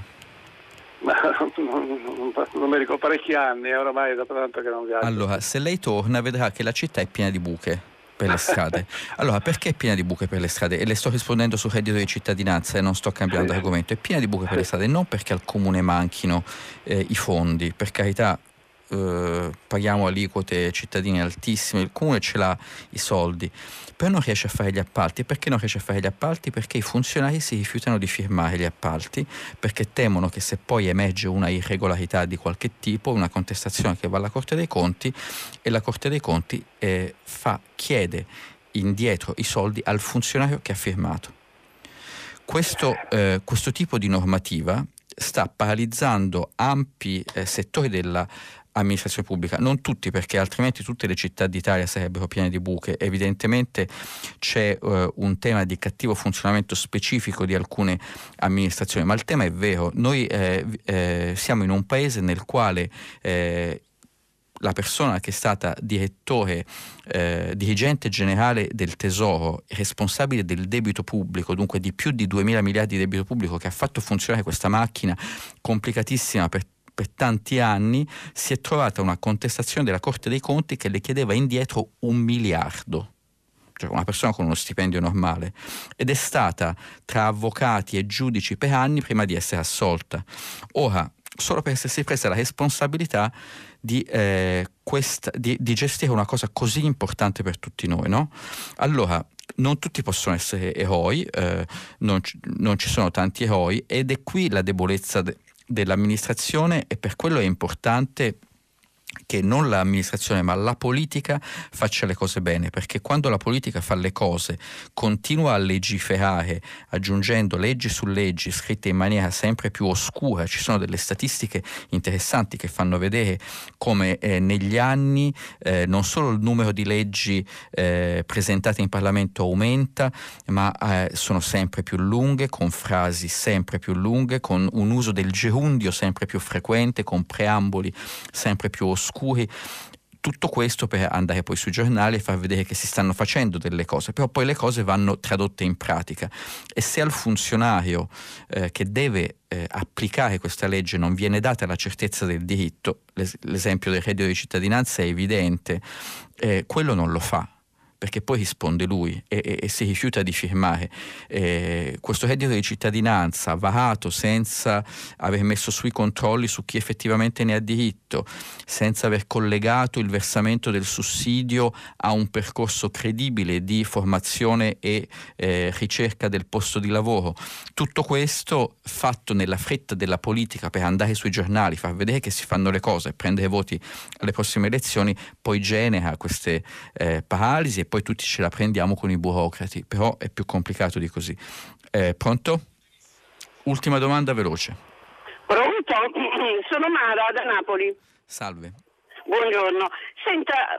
Non mi ricordo, parecchi anni, oramai da tanto che non viaggio. Allora, se lei torna vedrà che la città è piena di buche per le strade. Allora, perché è piena di buche per le strade? E le sto rispondendo sul reddito di cittadinanza e non sto cambiando argomento. È piena di buche per le strade non perché al comune manchino i fondi, per carità, paghiamo aliquote cittadine altissime, il comune ce l'ha i soldi, però non riesce a fare gli appalti. Perché non riesce a fare gli appalti? Perché i funzionari si rifiutano di firmare gli appalti, perché temono che se poi emerge una irregolarità di qualche tipo, una contestazione che va alla Corte dei Conti, e la Corte dei Conti chiede indietro i soldi al funzionario che ha firmato. Questo tipo di normativa sta paralizzando ampi settori della amministrazione pubblica, non tutti, perché altrimenti tutte le città d'Italia sarebbero piene di buche. Evidentemente c'è un tema di cattivo funzionamento specifico di alcune amministrazioni, ma il tema è vero. Noi siamo in un paese nel quale la persona che è stata dirigente generale del Tesoro, responsabile del debito pubblico, dunque di più di 2.000 miliardi di debito pubblico, che ha fatto funzionare questa macchina complicatissima per tanti anni, si è trovata una contestazione della Corte dei Conti che le chiedeva indietro 1 miliardo, cioè una persona con uno stipendio normale, ed è stata tra avvocati e giudici per anni prima di essere assolta. Ora, solo per essersi presa la responsabilità di gestire una cosa così importante per tutti noi, no? Allora, non tutti possono essere eroi, non ci sono tanti eroi, ed è qui la debolezza dell'amministrazione, e per quello è importante che non l'amministrazione ma la politica faccia le cose bene, perché quando la politica fa le cose, continua a legiferare aggiungendo leggi su leggi scritte in maniera sempre più oscura. Ci sono delle statistiche interessanti che fanno vedere come negli anni non solo il numero di leggi presentate in Parlamento aumenta, ma sono sempre più lunghe, con frasi sempre più lunghe, con un uso del gerundio sempre più frequente, con preamboli sempre più oscuri. Tutto questo per andare poi sui giornali e far vedere che si stanno facendo delle cose, però poi le cose vanno tradotte in pratica, e se al funzionario che deve applicare questa legge non viene data la certezza del diritto, l'esempio del reddito di cittadinanza è evidente, quello non lo fa, perché poi risponde lui e si rifiuta di firmare. Questo reddito di cittadinanza varato senza aver messo sui controlli su chi effettivamente ne ha diritto, senza aver collegato il versamento del sussidio a un percorso credibile di formazione e ricerca del posto di lavoro. Tutto questo fatto nella fretta della politica per andare sui giornali, far vedere che si fanno le cose, prendere voti alle prossime elezioni, poi genera queste paralisi, e poi tutti ce la prendiamo con i burocrati, però è più complicato di così. Pronto? Ultima domanda veloce. Pronto? Sono Mara da Napoli. Salve. Buongiorno. Senta,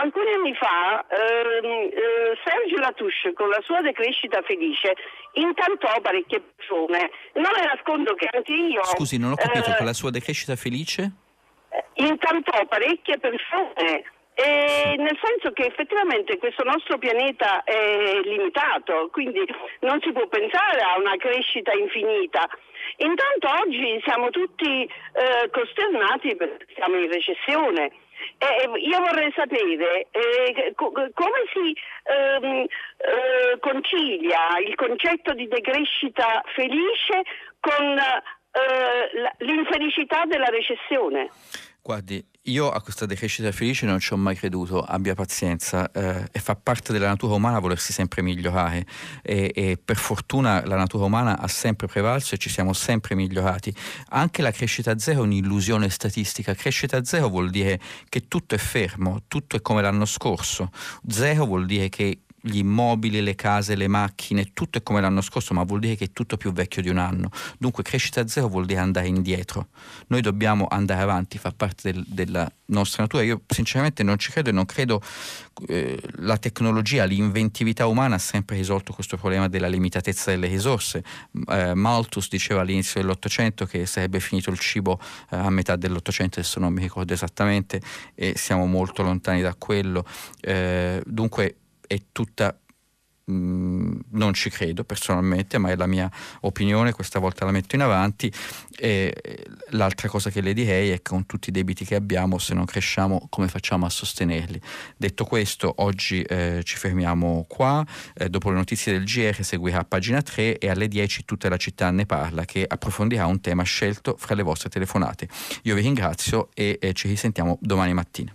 alcuni anni fa Serge Latouche con la sua Decrescita felice incantò parecchie persone. Non le nascondo che anche io... Scusi, non ho capito, con la sua Decrescita felice? Incantò parecchie persone. Nel senso che effettivamente questo nostro pianeta è limitato, quindi non si può pensare a una crescita infinita. Intanto oggi siamo tutti costernati perché siamo in recessione. Io vorrei sapere come si concilia il concetto di decrescita felice con l'infelicità della recessione. Guardi, io a questa decrescita felice non ci ho mai creduto, abbia pazienza, e fa parte della natura umana volersi sempre migliorare, e per fortuna la natura umana ha sempre prevalso e ci siamo sempre migliorati. Anche la crescita zero è un'illusione statistica. Crescita zero vuol dire che tutto è fermo, tutto è come l'anno scorso. Zero vuol dire che gli immobili, le case, le macchine, tutto è come l'anno scorso, ma vuol dire che è tutto più vecchio di un anno. Dunque crescita zero vuol dire andare indietro. Noi dobbiamo andare avanti, fa parte della nostra natura. Io sinceramente non ci credo, e non credo la tecnologia, l'inventività umana ha sempre risolto questo problema della limitatezza delle risorse. Malthus diceva all'inizio dell'Ottocento che sarebbe finito il cibo a metà dell'Ottocento, adesso non mi ricordo esattamente, e siamo molto lontani da quello. Dunque è tutta non ci credo personalmente, ma è la mia opinione, questa volta la metto in avanti. E l'altra cosa che le direi è che con tutti i debiti che abbiamo, se non cresciamo, come facciamo a sostenerli? Detto questo, oggi ci fermiamo qua, dopo le notizie del GR seguirà pagina 3 e alle 10 Tutta la città ne parla, che approfondirà un tema scelto fra le vostre telefonate. Io vi ringrazio e ci risentiamo domani mattina.